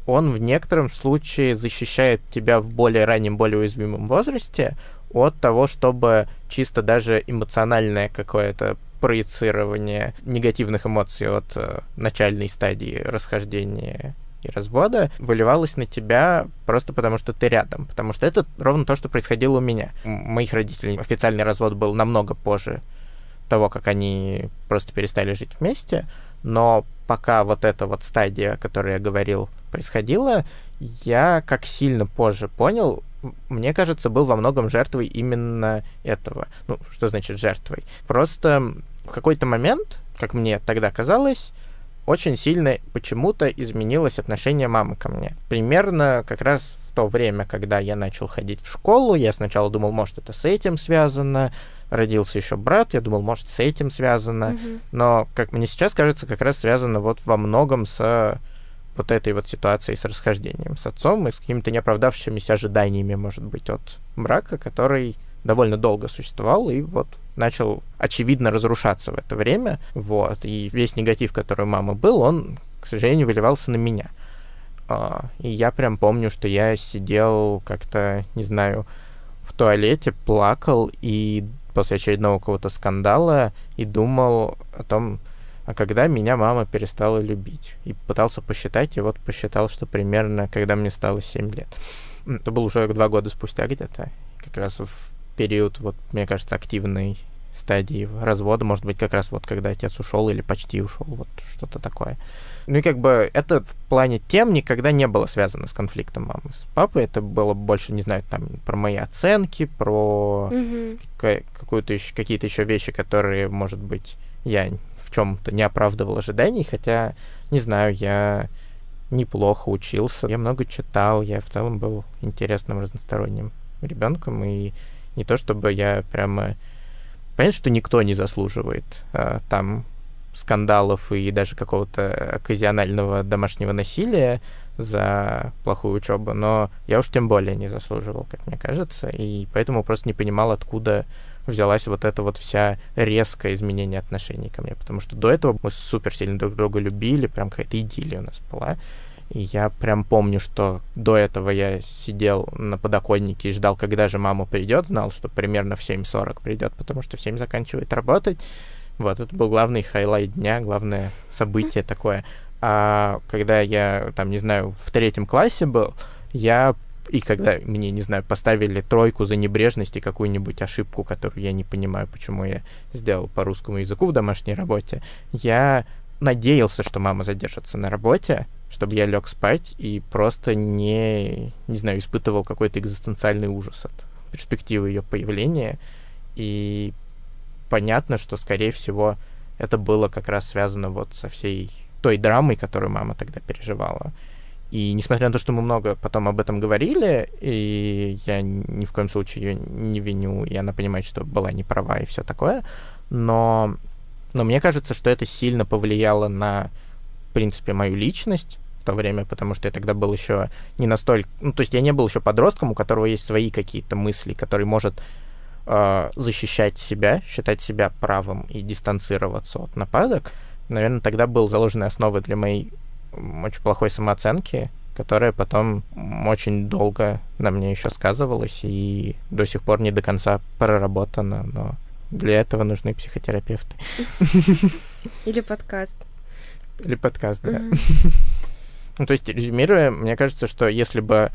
он в некотором случае защищает тебя в более раннем, более уязвимом возрасте от того, чтобы чисто даже эмоциональное какое-то проецирование негативных эмоций от начальной стадии расхождения и развода выливалось на тебя просто потому, что ты рядом. Потому что это ровно то, что происходило у меня. У моих родителей официальный развод был намного позже того, как они просто перестали жить вместе. Но пока вот эта вот стадия, о которой я говорил, происходила, я как сильно позже понял, мне кажется, был во многом жертвой именно этого. Ну, что значит жертвой? Просто в какой-то момент, как мне тогда казалось, очень сильно почему-то изменилось отношение мамы ко мне. Примерно как раз то время, когда я начал ходить в школу, я сначала думал, может, это с этим связано. Родился еще брат, я думал, может, с этим связано. Mm-hmm. Но, как мне сейчас кажется, как раз связано вот во многом с вот этой вот ситуацией, с расхождением с отцом и с какими-то неоправдавшимися ожиданиями, может быть, от брака, который довольно долго существовал и вот начал, очевидно, разрушаться в это время. Вот. И весь негатив, который у мамы был, он, к сожалению, выливался на меня. И я прям помню, что я сидел как-то, не знаю, в туалете, плакал и после очередного какого-то скандала и думал о том, а когда меня мама перестала любить. И пытался посчитать, и вот посчитал, что примерно, когда мне стало 7 лет. Это было уже 2 года спустя где-то, как раз в период, вот, мне кажется, активной стадии развода, может быть, как раз вот когда отец ушел или почти ушел, вот что-то такое. Ну и как бы это в плане тем никогда не было связано с конфликтом мамы с папой, это было больше, не знаю, там, про мои оценки, про какие-то еще вещи, которые, может быть, я в чем-то не оправдывал ожиданий, хотя, не знаю, я неплохо учился, я много читал, я в целом был интересным разносторонним ребенком, и не то чтобы я прямо... Понятно, что никто не заслуживает там скандалов и даже какого-то оказионального домашнего насилия за плохую учебу, но я уж тем более не заслуживал, как мне кажется, и поэтому просто не понимал, откуда взялась вот эта вот вся резкое изменение отношений ко мне, потому что до этого мы супер сильно друг друга любили, прям какая-то идиллия у нас была. И я прям помню, что до этого я сидел на подоконнике и ждал, когда же мама придет, знал, что примерно в 7:40 придет, потому что в 7 заканчивает работать. Вот, это был главный хайлайт дня, главное событие такое. А когда я, там, не знаю, в 3 классе был, и когда мне, не знаю, поставили 3 за небрежность и какую-нибудь ошибку, которую я не понимаю, почему я сделал по русскому языку в домашней работе, я надеялся, что мама задержится на работе, чтобы я лег спать и просто не знаю, испытывал какой-то экзистенциальный ужас от перспективы ее появления. И понятно, что, скорее всего, это было как раз связано вот со всей той драмой, которую мама тогда переживала. И несмотря на то, что мы много потом об этом говорили, и я ни в коем случае ее не виню, и она понимает, что была не права и все такое, но мне кажется, что это сильно повлияло на, в принципе, мою личность в то время, потому что я тогда был еще не настолько... Ну, то есть я не был еще подростком, у которого есть свои какие-то мысли, который может защищать себя, считать себя правым и дистанцироваться от нападок. Наверное, тогда были заложены основы для моей очень плохой самооценки, которая потом очень долго на мне еще сказывалась и до сих пор не до конца проработана, но... Для этого нужны психотерапевты. Или подкаст. Или подкаст, да. Ну, то есть, резюмируя, мне кажется, что если бы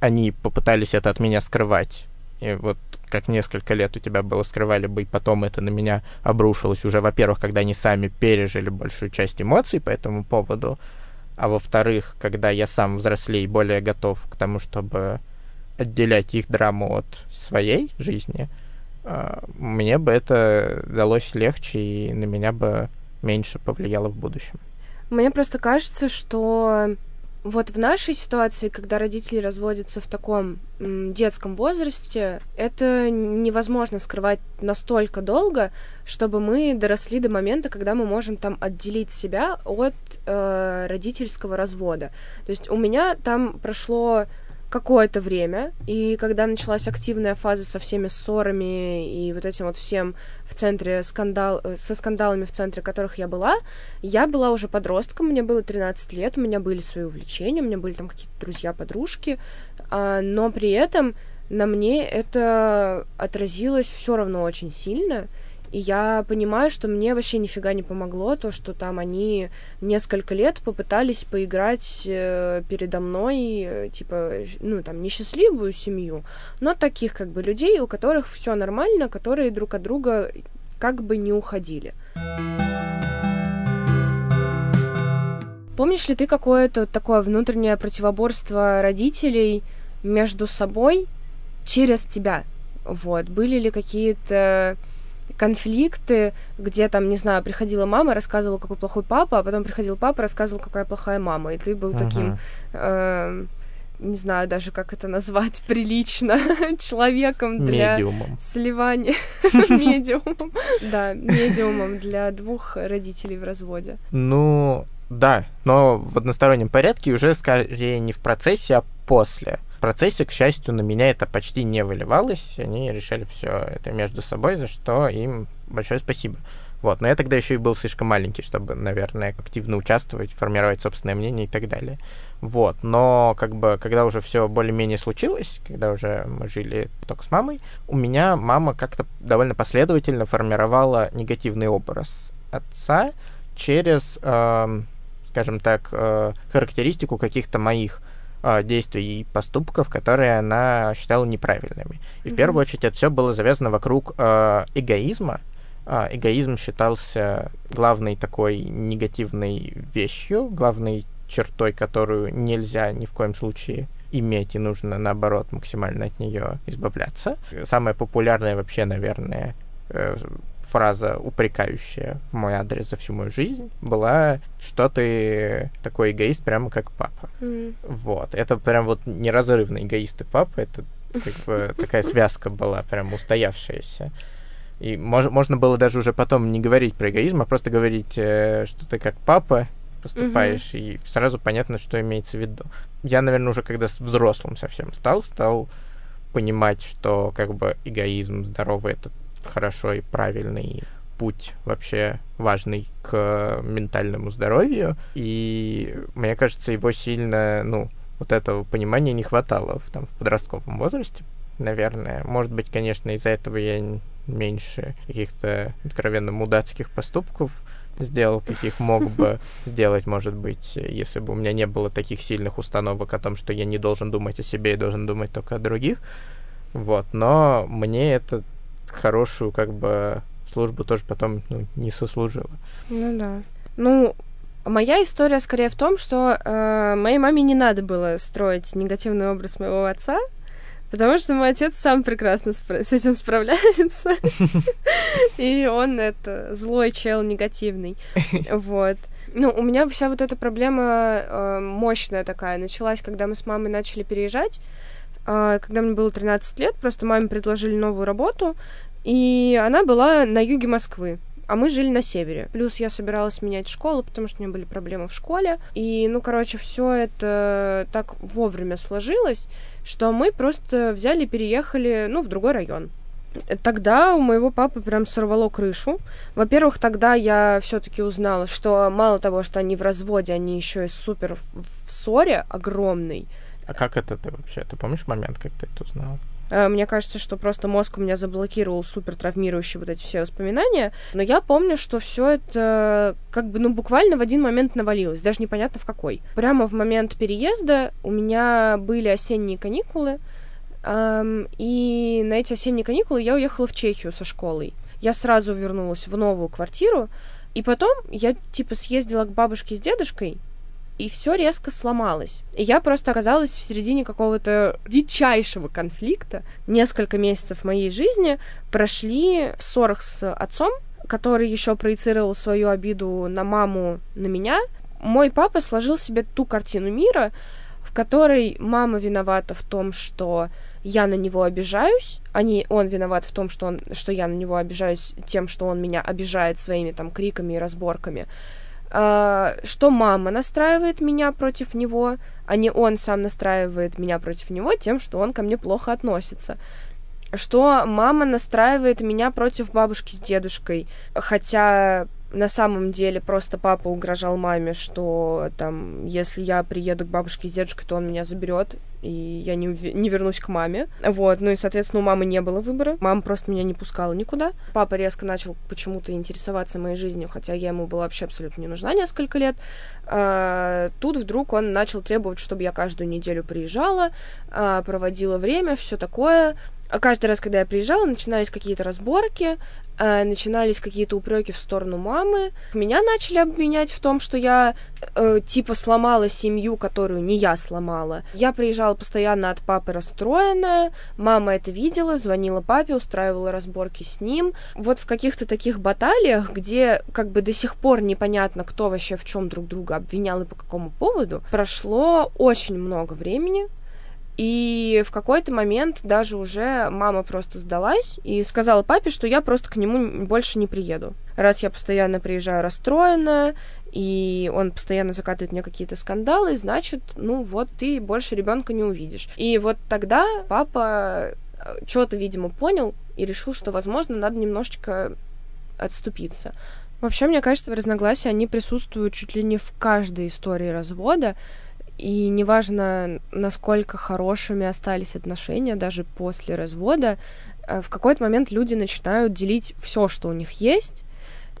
они попытались это от меня скрывать, и вот как несколько лет у тебя было, скрывали бы, и потом это на меня обрушилось уже, во-первых, когда они сами пережили большую часть эмоций по этому поводу, а во-вторых, когда я сам взрослее и более готов к тому, чтобы отделять их драму от своей жизни, мне бы это далось легче, и на меня бы меньше повлияло в будущем. Мне просто кажется, что вот в нашей ситуации, когда родители разводятся в таком детском возрасте, это невозможно скрывать настолько долго, чтобы мы доросли до момента, когда мы можем там отделить себя от родительского развода. То есть у меня там прошло... какое-то время, и когда началась активная фаза со всеми ссорами и вот этим вот всем в центре со скандалами, в центре которых я была уже подростком, мне было 13 лет, у меня были свои увлечения, у меня были там какие-то друзья, подружки, но при этом на мне это отразилось все равно очень сильно, и я понимаю, что мне вообще нифига не помогло то, что там они несколько лет попытались поиграть передо мной, типа, ну, там, несчастливую семью, но таких, как бы, людей, у которых все нормально, которые друг от друга как бы не уходили. Помнишь ли ты какое-то такое внутреннее противоборство родителей между собой через тебя? Вот. Были ли какие-то конфликты, где там, не знаю, приходила мама, рассказывала, какой плохой папа, а потом приходил папа, рассказывал, какая плохая мама, и ты был таким не знаю даже, как это назвать прилично, человеком для сливания. Медиумом. Да, медиумом для двух родителей в разводе. Ну, да, но в одностороннем порядке уже скорее не в процессе, а после. В процессе, к счастью, на меня это почти не выливалось. Они решали все это между собой, за что им большое спасибо. Вот, но я тогда еще и был слишком маленький, чтобы, наверное, активно участвовать, формировать собственное мнение и так далее. Вот, но как бы, когда уже все более-менее случилось, когда уже мы жили только с мамой, у меня мама как-то довольно последовательно формировала негативный образ отца через, скажем так, характеристику каких-то моих действий и поступков, которые она считала неправильными. И в первую очередь это все было завязано вокруг эгоизма. Эгоизм считался главной такой негативной вещью, главной чертой, которую нельзя ни в коем случае иметь, и нужно, наоборот, максимально от нее избавляться. Самая популярная вообще, наверное, фраза, упрекающая в мой адрес за всю мою жизнь, была, что ты такой эгоист, прямо как папа. Вот. Это прям вот неразрывный эгоист и папа, это как бы такая связка была, прям устоявшаяся. И можно было даже уже потом не говорить про эгоизм, а просто говорить, что ты как папа поступаешь, и сразу понятно, что имеется в виду. Я, наверное, уже когда взрослым совсем стал понимать, что как бы эгоизм здоровый — это хорошо и правильный путь, вообще важный к ментальному здоровью. И, мне кажется, его сильно, вот этого понимания не хватало в подростковом возрасте, наверное. Может быть, конечно, из-за этого я меньше каких-то откровенно мудацких поступков сделал, каких мог бы сделать, может быть, если бы у меня не было таких сильных установок о том, что я не должен думать о себе и должен думать только о других. Вот, но мне это хорошую, как бы, службу тоже потом не сослужила. Ну да. Моя история скорее в том, что моей маме не надо было строить негативный образ моего отца, потому что мой отец сам прекрасно с этим справляется. И он злой чел, негативный. Вот. У меня вся вот эта проблема мощная такая началась, когда мы с мамой начали переезжать. Когда мне было 13 лет, просто маме предложили новую работу, и она была на юге Москвы, а мы жили на севере. Плюс я собиралась менять школу, потому что у меня были проблемы в школе. И, все это так вовремя сложилось, что мы просто взяли и переехали, в другой район. Тогда у моего папы прям сорвало крышу. Во-первых, тогда я все-таки узнала, что мало того, что они в разводе, они еще и супер в ссоре огромной. А как это ты вообще? Ты помнишь момент, как ты это узнала? Мне кажется, что просто мозг у меня заблокировал супер травмирующие вот эти все воспоминания. Но я помню, что все это буквально в один момент навалилось. Даже непонятно в какой. Прямо в момент переезда у меня были осенние каникулы. И на эти осенние каникулы я уехала в Чехию со школой. Я сразу вернулась в новую квартиру. И потом я съездила к бабушке с дедушкой. И все резко сломалось. И я просто оказалась в середине какого-то дичайшего конфликта. Несколько месяцев моей жизни прошли в ссорах с отцом, который еще проецировал свою обиду на маму, на меня. Мой папа сложил себе ту картину мира, в которой мама виновата в том, что я на него обижаюсь, он виноват в том, что я на него обижаюсь тем, что он меня обижает своими криками и разборками. Что мама настраивает меня против него, а не он сам настраивает меня против него тем, что он ко мне плохо относится. Что мама настраивает меня против бабушки с дедушкой, хотя на самом деле просто папа угрожал маме, что если я приеду к бабушке с дедушкой, то он меня заберет, и я не вернусь к маме. Вот, и, соответственно, у мамы не было выбора. Мама просто меня не пускала никуда. Папа резко начал почему-то интересоваться моей жизнью, хотя я ему была вообще абсолютно не нужна несколько лет. Тут вдруг он начал требовать, чтобы я каждую неделю приезжала, проводила время, все такое. Каждый раз, когда я приезжала, начинались какие-то разборки, начинались какие-то упреки в сторону мамы. Меня начали обвинять в том, что я сломала семью, которую не я сломала. Я приезжала постоянно от папы расстроенная, мама это видела, звонила папе, устраивала разборки с ним. Вот в каких-то таких баталиях, где до сих пор непонятно, кто вообще в чем друг друга обвинял и по какому поводу, прошло очень много времени. И в какой-то момент даже уже мама просто сдалась и сказала папе, что я просто к нему больше не приеду. Раз я постоянно приезжаю расстроенная, и он постоянно закатывает мне какие-то скандалы, значит, ну вот ты больше ребенка не увидишь. И вот тогда папа что-то, видимо, понял и решил, что, возможно, надо немножечко отступиться. Вообще, мне кажется, разногласия, они присутствуют чуть ли не в каждой истории развода, и неважно, насколько хорошими остались отношения даже после развода, в какой-то момент люди начинают делить все, что у них есть,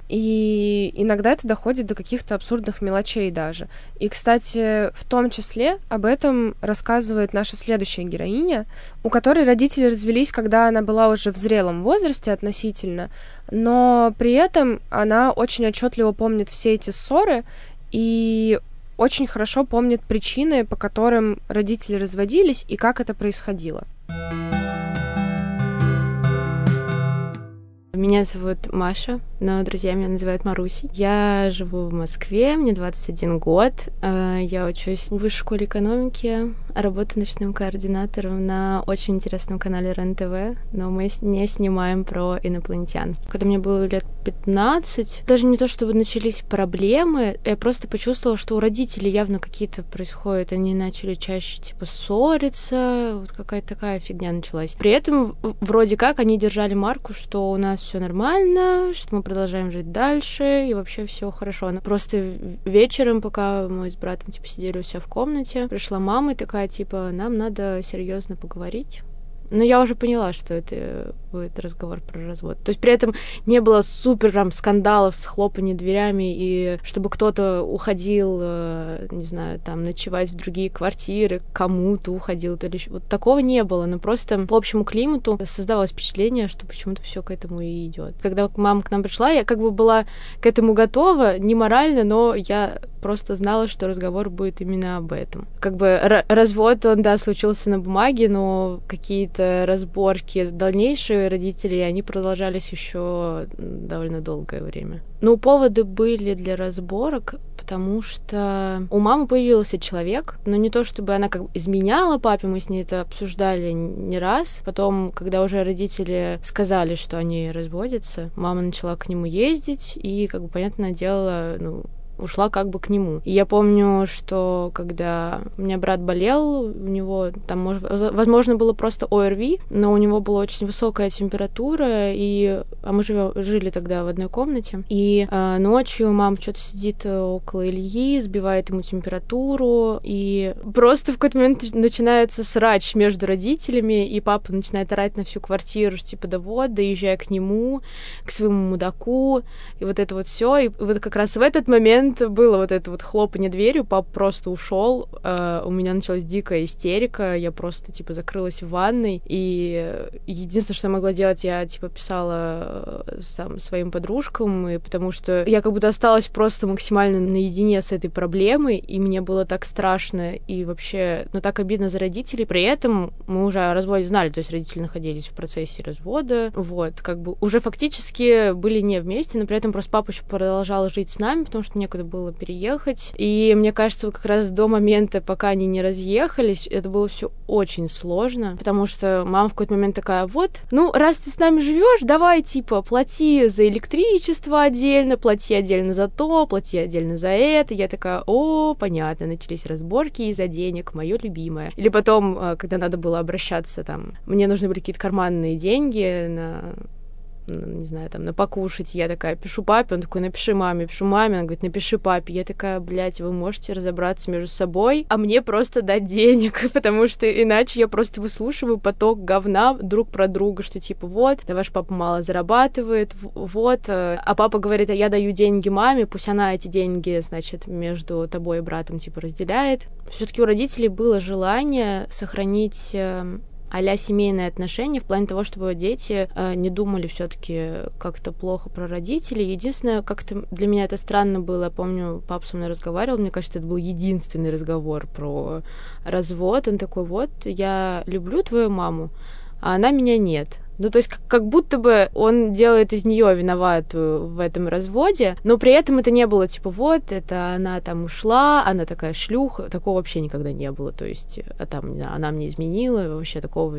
и иногда это доходит до каких-то абсурдных мелочей даже. И, кстати, в том числе об этом рассказывает наша следующая героиня, у которой родители развелись, когда она была уже в зрелом возрасте относительно, но при этом она очень отчетливо помнит все эти ссоры и очень хорошо помнит причины, по которым родители разводились и как это происходило. Меня зовут Маша, но друзья меня называют Марусей. Я живу в Москве, мне 21 год. Я учусь в Высшей школе экономики, работаю ночным координатором на очень интересном канале РЕН-ТВ, но мы не снимаем про инопланетян. Когда мне было лет 15, даже не то чтобы начались проблемы, я просто почувствовала, что у родителей явно какие-то происходят, они начали чаще типа ссориться, вот какая-то такая фигня началась. При этом вроде как они держали марку, что у нас все нормально, что мы продолжаем жить дальше, и вообще все хорошо. Она просто вечером, пока мы с братом типа сидели у себя в комнате, пришла мама и такая, типа, нам надо серьезно поговорить. Но я уже поняла, что это будет разговор про развод. То есть при этом не было супер там скандалов с хлопаньем дверями, и чтобы кто-то уходил, не знаю, там, ночевать в другие квартиры, кому-то уходил, то ли вот такого не было, но просто по общему климату создавалось впечатление, что почему-то все к этому и идет. Когда мама к нам пришла, я как бы была к этому готова, не морально, но я просто знала, что разговор будет именно об этом. Как бы развод, он, да, случился на бумаге, но какие-то разборки дальнейшие родители, они продолжались еще довольно долгое время. Но поводы были для разборок, потому что у мамы появился человек, но не то чтобы она как бы изменяла папе, мы с ней это обсуждали не раз. Потом, когда уже родители сказали, что они разводятся, мама начала к нему ездить и, как бы, понятное дело, ну, ушла как бы к нему. И я помню, что когда у меня брат болел, у него там, возможно, было просто ОРВИ, но у него была очень высокая температура, и мы жили тогда в одной комнате, и ночью мама что-то сидит около Ильи, сбивает ему температуру, и просто в какой-то момент начинается срач между родителями, и папа начинает орать на всю квартиру, типа, да вот, доезжай к нему, к своему мудаку, и вот это вот все, и вот как раз в этот момент было вот это вот хлопанье дверью, папа просто ушел, у меня началась дикая истерика, я просто, типа, закрылась в ванной, и единственное, что я могла делать, я, типа, писала своим подружкам, и потому что я как будто осталась просто максимально наедине с этой проблемой, и мне было так страшно, и вообще, ну, так обидно за родителей, при этом мы уже о разводе знали, то есть родители находились в процессе развода, вот, как бы, уже фактически были не вместе, но при этом просто папа еще продолжал жить с нами, потому что некуда было переехать, и мне кажется, как раз до момента, пока они не разъехались, это было все очень сложно, потому что мама в какой-то момент такая, вот, ну, раз ты с нами живешь, давай, типа, плати за электричество отдельно за то, плати отдельно за это, я такая, о, понятно, начались разборки из-за денег, мое любимое. Или потом, когда надо было обращаться, там, мне нужны были какие-то карманные деньги на... не знаю, там, на покушать, я такая, пишу папе, он такой, напиши маме, она говорит, напиши папе, я такая, блядь, вы можете разобраться между собой, а мне просто дать денег, потому что иначе я просто выслушиваю поток говна друг про друга, что типа, вот, да ваш папа мало зарабатывает, вот, а папа говорит, а я даю деньги маме, пусть она эти деньги, значит, между тобой и братом, типа, разделяет. Все-таки у родителей было желание сохранить а-ля семейные отношения в плане того, чтобы дети не думали все-таки как-то плохо про родителей. Единственное, как-то для меня это странно было. Я помню, папа со мной разговаривал, мне кажется, это был единственный разговор про развод. Он такой, вот, я люблю твою маму, а она меня нет. Ну, то есть как будто бы он делает из нее виноватую в этом разводе, но при этом это не было типа вот, это она там ушла, она такая шлюха, такого вообще никогда не было, то есть там, она мне изменила, вообще такого,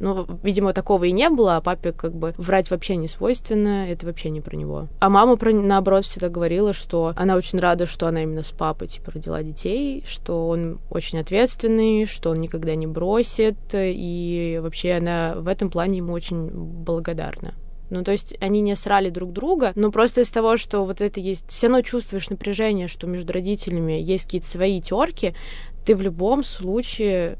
ну, видимо, такого и не было, а папе как бы врать вообще не свойственно, это вообще не про него. А мама, наоборот, всегда говорила, что она очень рада, что она именно с папой, типа, родила детей, что он очень ответственный, что он никогда не бросит, и вообще она в этом плане ему очень благодарна. Ну, то есть они не срали друг друга, но просто из того, что вот это есть... Все равно чувствуешь напряжение, что между родителями есть какие-то свои терки, ты в любом случае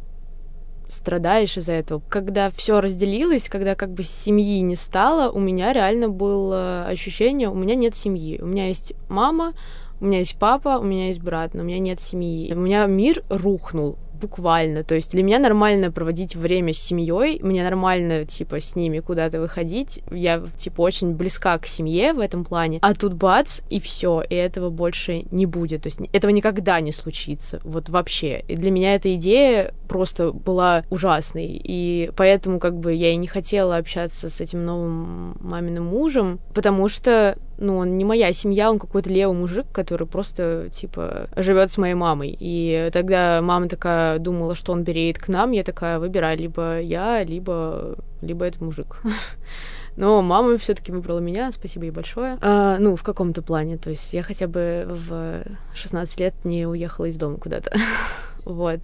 страдаешь из-за этого. Когда все разделилось, когда как бы семьи не стало, у меня реально было ощущение, у меня нет семьи. У меня есть мама, у меня есть папа, у меня есть брат, но у меня нет семьи. У меня мир рухнул. Буквально. То есть для меня нормально проводить время с семьей, мне нормально, типа, с ними куда-то выходить. Я, типа, очень близка к семье в этом плане. А тут бац, и все, и этого больше не будет. То есть этого никогда не случится. Вот вообще. И для меня эта идея просто была ужасной. И поэтому, как бы, я и не хотела общаться с этим новым маминым мужем, потому что, ну, он не моя семья, он какой-то левый мужик, который просто, типа, живет с моей мамой. И тогда мама такая думала, что он береет к нам, я такая, выбирай, либо я, либо этот мужик. Но мама все-таки выбрала меня, спасибо ей большое. Ну, в каком-то плане, то есть я хотя бы в 16 лет не уехала из дома куда-то. Вот.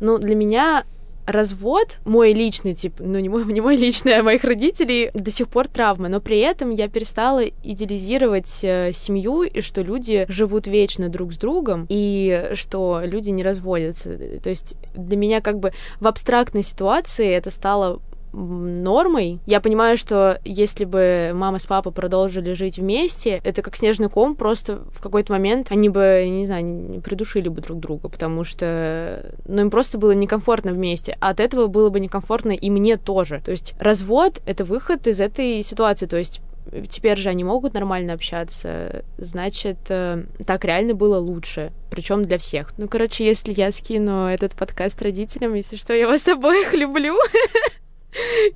Но для меня развод, мой личный, типа, ну, не мой личный, а моих родителей, до сих пор травма, но при этом я перестала идеализировать семью, и что люди живут вечно друг с другом, и что люди не разводятся. То есть для меня как бы в абстрактной ситуации это стало нормой. Я понимаю, что если бы мама с папой продолжили жить вместе, это как снежный ком, просто в какой-то момент они бы, не знаю, придушили бы друг друга, потому что, ну, им просто было некомфортно вместе, а от этого было бы некомфортно и мне тоже. То есть развод — это выход из этой ситуации, то есть теперь же они могут нормально общаться, значит, так реально было лучше, причем для всех. Ну, короче, если я скину этот подкаст родителям, если что, я вас обоих люблю.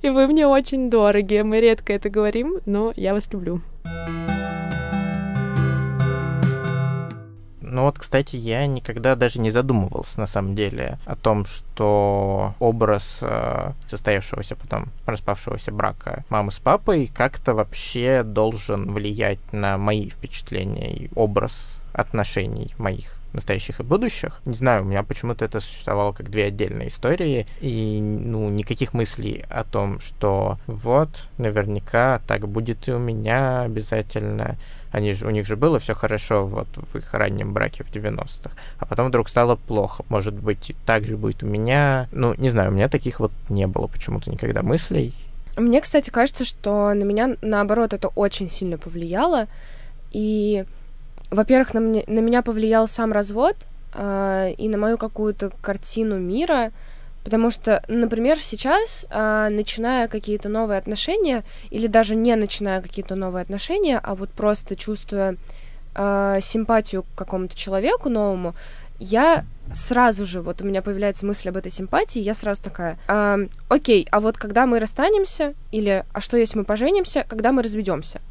И вы мне очень дороги. Мы редко это говорим, но я вас люблю. Ну вот, кстати, я никогда даже не задумывался, на самом деле, о том, что образ состоявшегося потом распавшегося брака мамы с папой как-то вообще должен влиять на мои впечатления и образ отношений моих настоящих и будущих. Не знаю, у меня почему-то это существовало как две отдельные истории, и, ну, никаких мыслей о том, что вот, наверняка так будет и у меня обязательно. У них же было все хорошо вот в их раннем браке в 90-х, а потом вдруг стало плохо. Может быть, так же будет у меня. Ну, не знаю, у меня таких вот не было почему-то никогда мыслей. Мне, кстати, кажется, что на меня, наоборот, это очень сильно повлияло, и... Во-первых, на меня повлиял сам развод и на мою какую-то картину мира, потому что, например, сейчас, начиная какие-то новые отношения, или даже не начиная какие-то новые отношения, а вот просто чувствуя симпатию к какому-то человеку новому, я сразу же, вот у меня появляется мысль об этой симпатии, я сразу такая, окей, а вот когда мы расстанемся, или а что если мы поженимся, когда мы разведемся?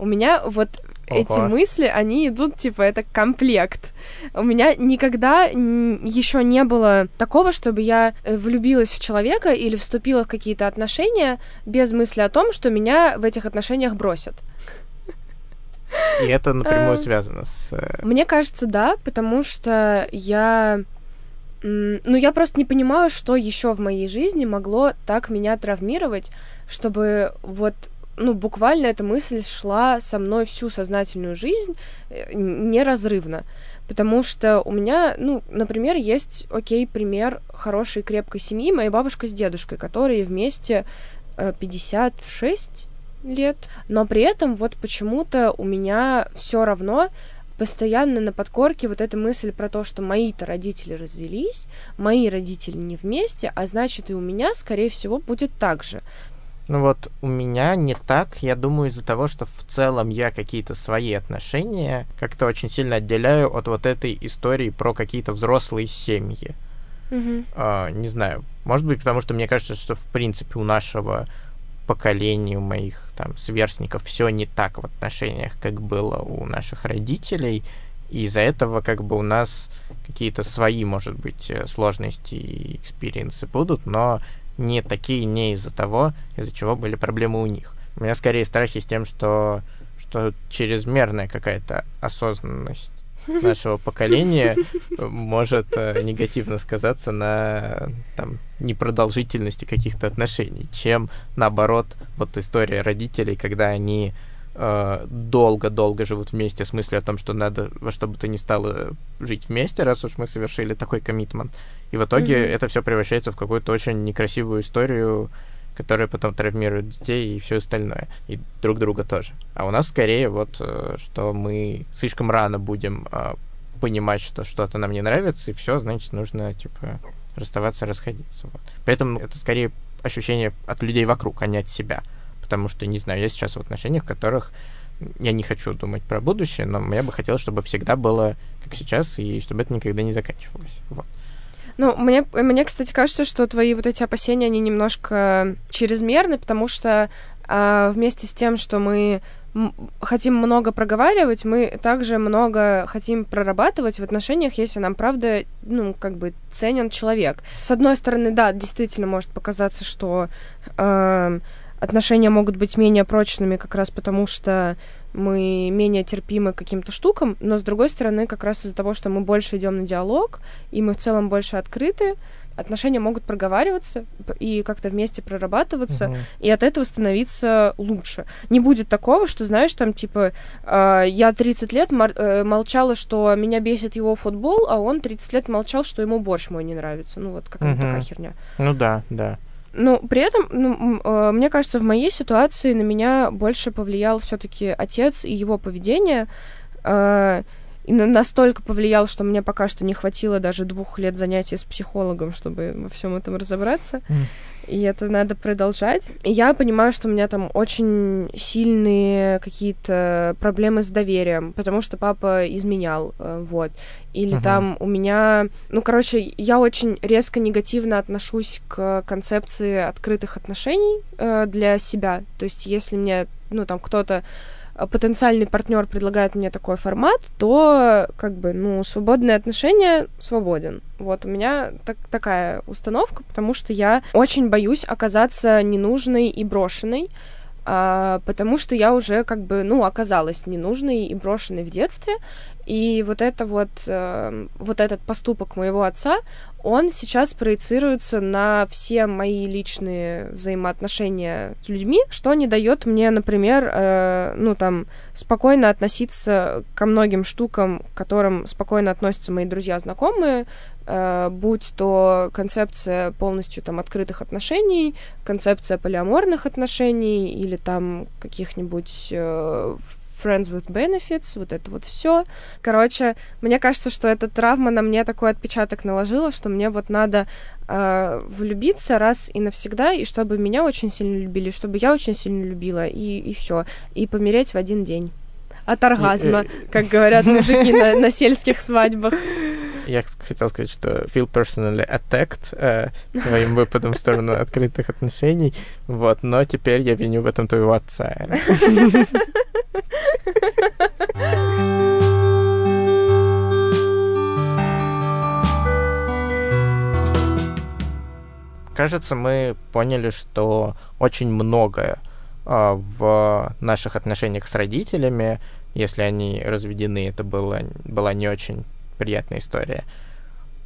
У меня вот эти мысли, они идут, типа, это комплект. У меня никогда еще не было такого, чтобы я влюбилась в человека или вступила в какие-то отношения без мысли о том, что меня в этих отношениях бросят. И это напрямую связано с... Мне кажется, да, потому что я... Ну, я просто не понимаю, что еще в моей жизни могло так меня травмировать, чтобы вот... Ну, буквально эта мысль шла со мной всю сознательную жизнь неразрывно, потому что у меня, ну, например, есть, окей, пример хорошей крепкой семьи, моя бабушка с дедушкой, которые вместе 56 лет, но при этом вот почему-то у меня все равно постоянно на подкорке вот эта мысль про то, что мои-то родители развелись, мои родители не вместе, а значит и у меня, скорее всего, будет так же. Ну вот у меня не так, я думаю, из-за того, что в целом я какие-то свои отношения как-то очень сильно отделяю от вот этой истории про какие-то взрослые семьи. Не знаю, может быть, потому что мне кажется, что в принципе у нашего поколению моих там сверстников все не так в отношениях, как было у наших родителей, и из-за этого как бы у нас какие-то свои, может быть, сложности и экспириенсы будут, но не такие, не из-за того, из-за чего были проблемы у них. У меня скорее страхи с тем, что чрезмерная какая-то осознанность нашего поколения может негативно сказаться на там непродолжительности каких-то отношений, чем наоборот вот история родителей, когда они долго-долго живут вместе с мыслью о том, что надо во что бы то ни стало жить вместе, раз уж мы совершили такой коммитмент. И в итоге это все превращается в какую-то очень некрасивую историю, которая потом травмирует детей и все остальное. И друг друга тоже. А у нас скорее вот, что мы слишком рано будем понимать, что что-то нам не нравится, и все, значит, нужно, типа, расставаться, расходиться. Вот. Поэтому это скорее ощущение от людей вокруг, а не от себя. Потому что, не знаю, я сейчас в отношениях, в которых я не хочу думать про будущее, но я бы хотел, чтобы всегда было как сейчас, и чтобы это никогда не заканчивалось. Вот. Ну, мне, кстати, кажется, что твои вот эти опасения, они немножко чрезмерны, потому что вместе с тем, что мы хотим много проговаривать, мы также много хотим прорабатывать в отношениях, если нам, правда, ну, как бы ценен человек. С одной стороны, да, действительно может показаться, что отношения могут быть менее прочными как раз потому, что мы менее терпимы к каким-то штукам, но, с другой стороны, как раз из-за того, что мы больше идем на диалог, и мы в целом больше открыты, отношения могут проговариваться и как-то вместе прорабатываться, и от этого становиться лучше. Не будет такого, что, знаешь, там, типа, я 30 лет молчала, что меня бесит его футбол, а он 30 лет молчал, что ему борщ мой не нравится. Ну, вот какая-то такая херня. Ну, да, да. Ну, при этом, ну, мне кажется, в моей ситуации на меня больше повлиял все-таки отец и его поведение. И настолько повлиял, что мне пока что не хватило даже 2 лет занятий с психологом, чтобы во всем этом разобраться. И это надо продолжать. И я понимаю, что у меня там очень сильные какие-то проблемы с доверием, потому что папа изменял, вот. Или там у меня... Ну, короче, я очень резко негативно отношусь к концепции открытых отношений для себя. То есть если мне, ну, там, кто-то потенциальный партнер предлагает мне такой формат, то, как бы, ну, свободные отношения свободен. Вот у меня такая установка, потому что я очень боюсь оказаться ненужной и брошенной, потому что я уже, как бы, ну, оказалась ненужной и брошенной в детстве, и вот это вот этот поступок моего отца, он сейчас проецируется на все мои личные взаимоотношения с людьми, что не дает мне, например, ну, там, спокойно относиться ко многим штукам, к которым спокойно относятся мои друзья-знакомые, будь то концепция полностью там открытых отношений, концепция полиаморных отношений или там каких-нибудь... Friends with benefits, вот это вот все. Короче, мне кажется, что эта травма на мне такой отпечаток наложила, что мне вот надо влюбиться раз и навсегда, и чтобы меня очень сильно любили, чтобы я очень сильно любила, и все. И помереть в один день. От оргазма, как говорят мужики на сельских свадьбах. Я хотел сказать, что feel personally attacked твоим выпадом в сторону открытых отношений, вот, но теперь я виню в этом твоего отца. Кажется, мы поняли, что очень многое в наших отношениях с родителями, если они разведены, это была не очень приятная история,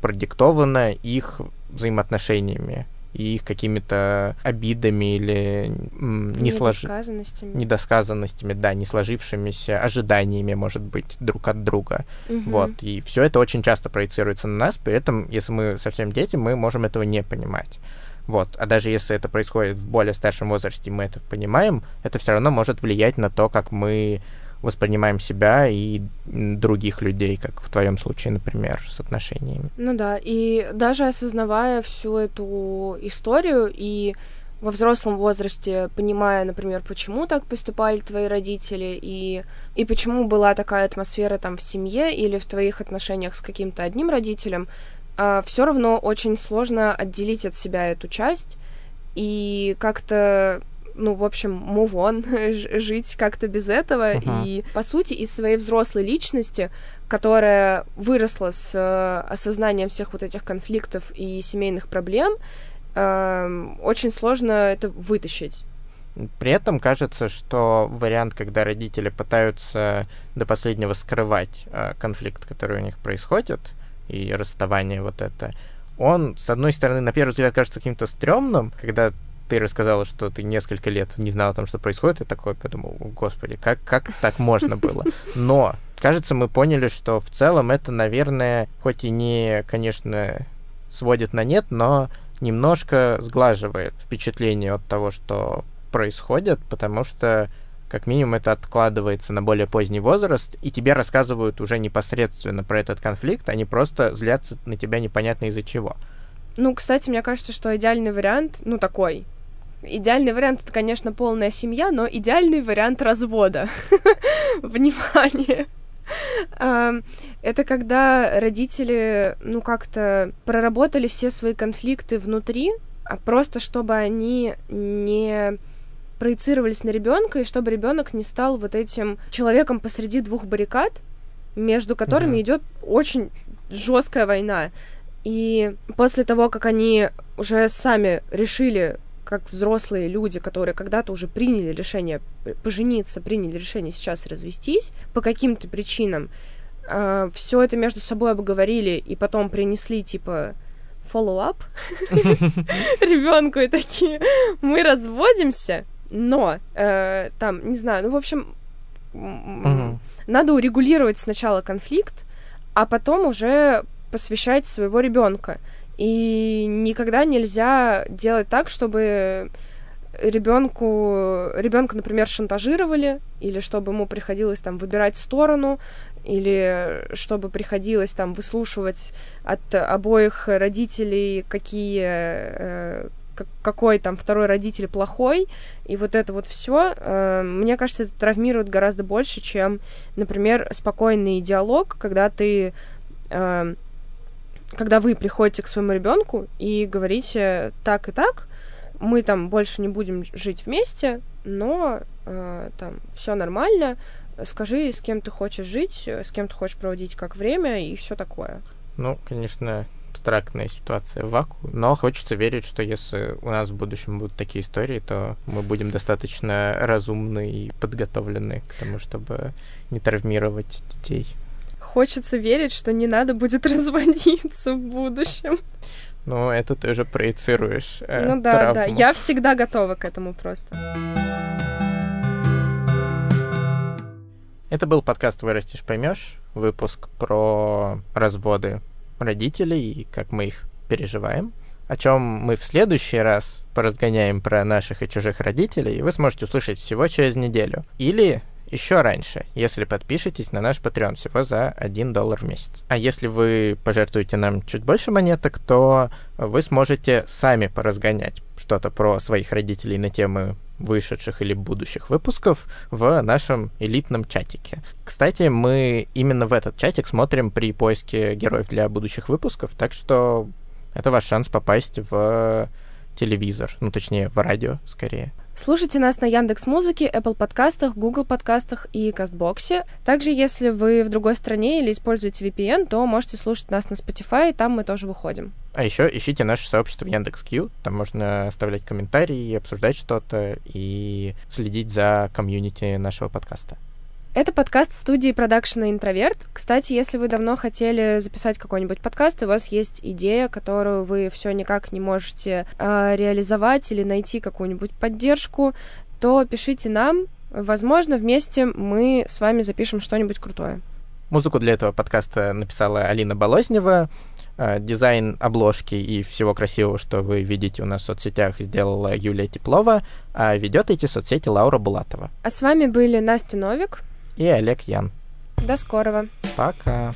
продиктована их взаимоотношениями и их какими-то обидами или недосказанностями, да, не сложившимися ожиданиями, может быть, друг от друга. Вот. И все это очень часто проецируется на нас, при этом, если мы совсем дети, мы можем этого не понимать. Вот. А даже если это происходит в более старшем возрасте, мы это понимаем, это все равно может влиять на то, как мы воспринимаем себя и других людей, как в твоем случае, например, с отношениями. Ну да, и даже осознавая всю эту историю и во взрослом возрасте, понимая, например, почему так поступали твои родители и почему была такая атмосфера там в семье или в твоих отношениях с каким-то одним родителем, все равно очень сложно отделить от себя эту часть и как-то ну, в общем, move on, жить как-то без этого. Uh-huh. И, по сути, из своей взрослой личности, которая выросла с осознанием всех вот этих конфликтов и семейных проблем, очень сложно это вытащить. При этом кажется, что вариант, когда родители пытаются до последнего скрывать конфликт, который у них происходит, и расставание вот это, он, с одной стороны, на первый взгляд кажется каким-то стрёмным, когда ты рассказала, что ты несколько лет не знала там, что происходит, и такой подумал, господи, как так можно было? Но, кажется, мы поняли, что в целом это, наверное, хоть и не, конечно, сводит на нет, но немножко сглаживает впечатление от того, что происходит, потому что как минимум это откладывается на более поздний возраст, и тебе рассказывают уже непосредственно про этот конфликт, они просто злятся на тебя непонятно из-за чего. Ну, кстати, мне кажется, что идеальный вариант, ну, такой... Идеальный вариант — это, конечно, полная семья, но идеальный вариант развода. Внимание! Это когда родители, ну, как-то проработали все свои конфликты внутри, просто чтобы они не проецировались на ребенка, и чтобы ребенок не стал вот этим человеком посреди двух баррикад, между которыми идет очень жесткая война. И после того, как они уже сами решили, как взрослые люди, которые когда-то уже приняли решение пожениться, приняли решение сейчас развестись по каким-то причинам, все это между собой обговорили и потом принесли, типа, follow-up ребенку и такие, мы разводимся, но там, не знаю, ну, в общем, надо урегулировать сначала конфликт, а потом уже посвящать своего ребенка. И никогда нельзя делать так, чтобы ребенка, например, шантажировали, или чтобы ему приходилось там выбирать сторону, или чтобы приходилось там выслушивать от обоих родителей, какой там второй родитель плохой, и вот это вот все, мне кажется, это травмирует гораздо больше, чем, например, спокойный диалог, когда вы приходите к своему ребенку и говорите так и так, мы там больше не будем жить вместе, но там все нормально, скажи, с кем ты хочешь жить, с кем ты хочешь проводить как время и все такое. Ну, конечно, абстрактная ситуация в вакууме, но хочется верить, что если у нас в будущем будут такие истории, то мы будем достаточно разумны и подготовлены к тому, чтобы не травмировать детей. Хочется верить, что не надо будет разводиться в будущем. Ну, это ты уже проецируешь травму. Ну да, да, я всегда готова к этому просто. Это был подкаст «Вырастешь, поймешь», выпуск про разводы родителей и как мы их переживаем. О чем мы в следующий раз поразгоняем про наших и чужих родителей, вы сможете услышать всего через неделю. Или... еще раньше, если подпишетесь на наш Patreon всего за $1 в месяц. А если вы пожертвуете нам чуть больше монеток, то вы сможете сами поразгонять что-то про своих родителей на темы вышедших или будущих выпусков в нашем элитном чатике. Кстати, мы именно в этот чатик смотрим при поиске героев для будущих выпусков, так что это ваш шанс попасть в телевизор, ну точнее в радио скорее. Слушайте нас на Яндекс.Музыке, Apple подкастах, Google подкастах и Кастбоксе. Также, если вы в другой стране или используете VPN, то можете слушать нас на Spotify, там мы тоже выходим. А еще ищите наше сообщество в Яндекс.Кью, там можно оставлять комментарии, обсуждать что-то и следить за комьюнити нашего подкаста. Это подкаст студии Продакшна «Интроверт». Кстати, если вы давно хотели записать какой-нибудь подкаст, и у вас есть идея, которую вы все никак не можете реализовать или найти какую-нибудь поддержку, то пишите нам. Возможно, вместе мы с вами запишем что-нибудь крутое. Музыку для этого подкаста написала Алина Болознева. Дизайн обложки и всего красивого, что вы видите у нас в соцсетях, сделала Юлия Теплова, а ведет эти соцсети Лаура Булатова. А с вами были Настя Новик и Олег Ян. До скорого. Пока.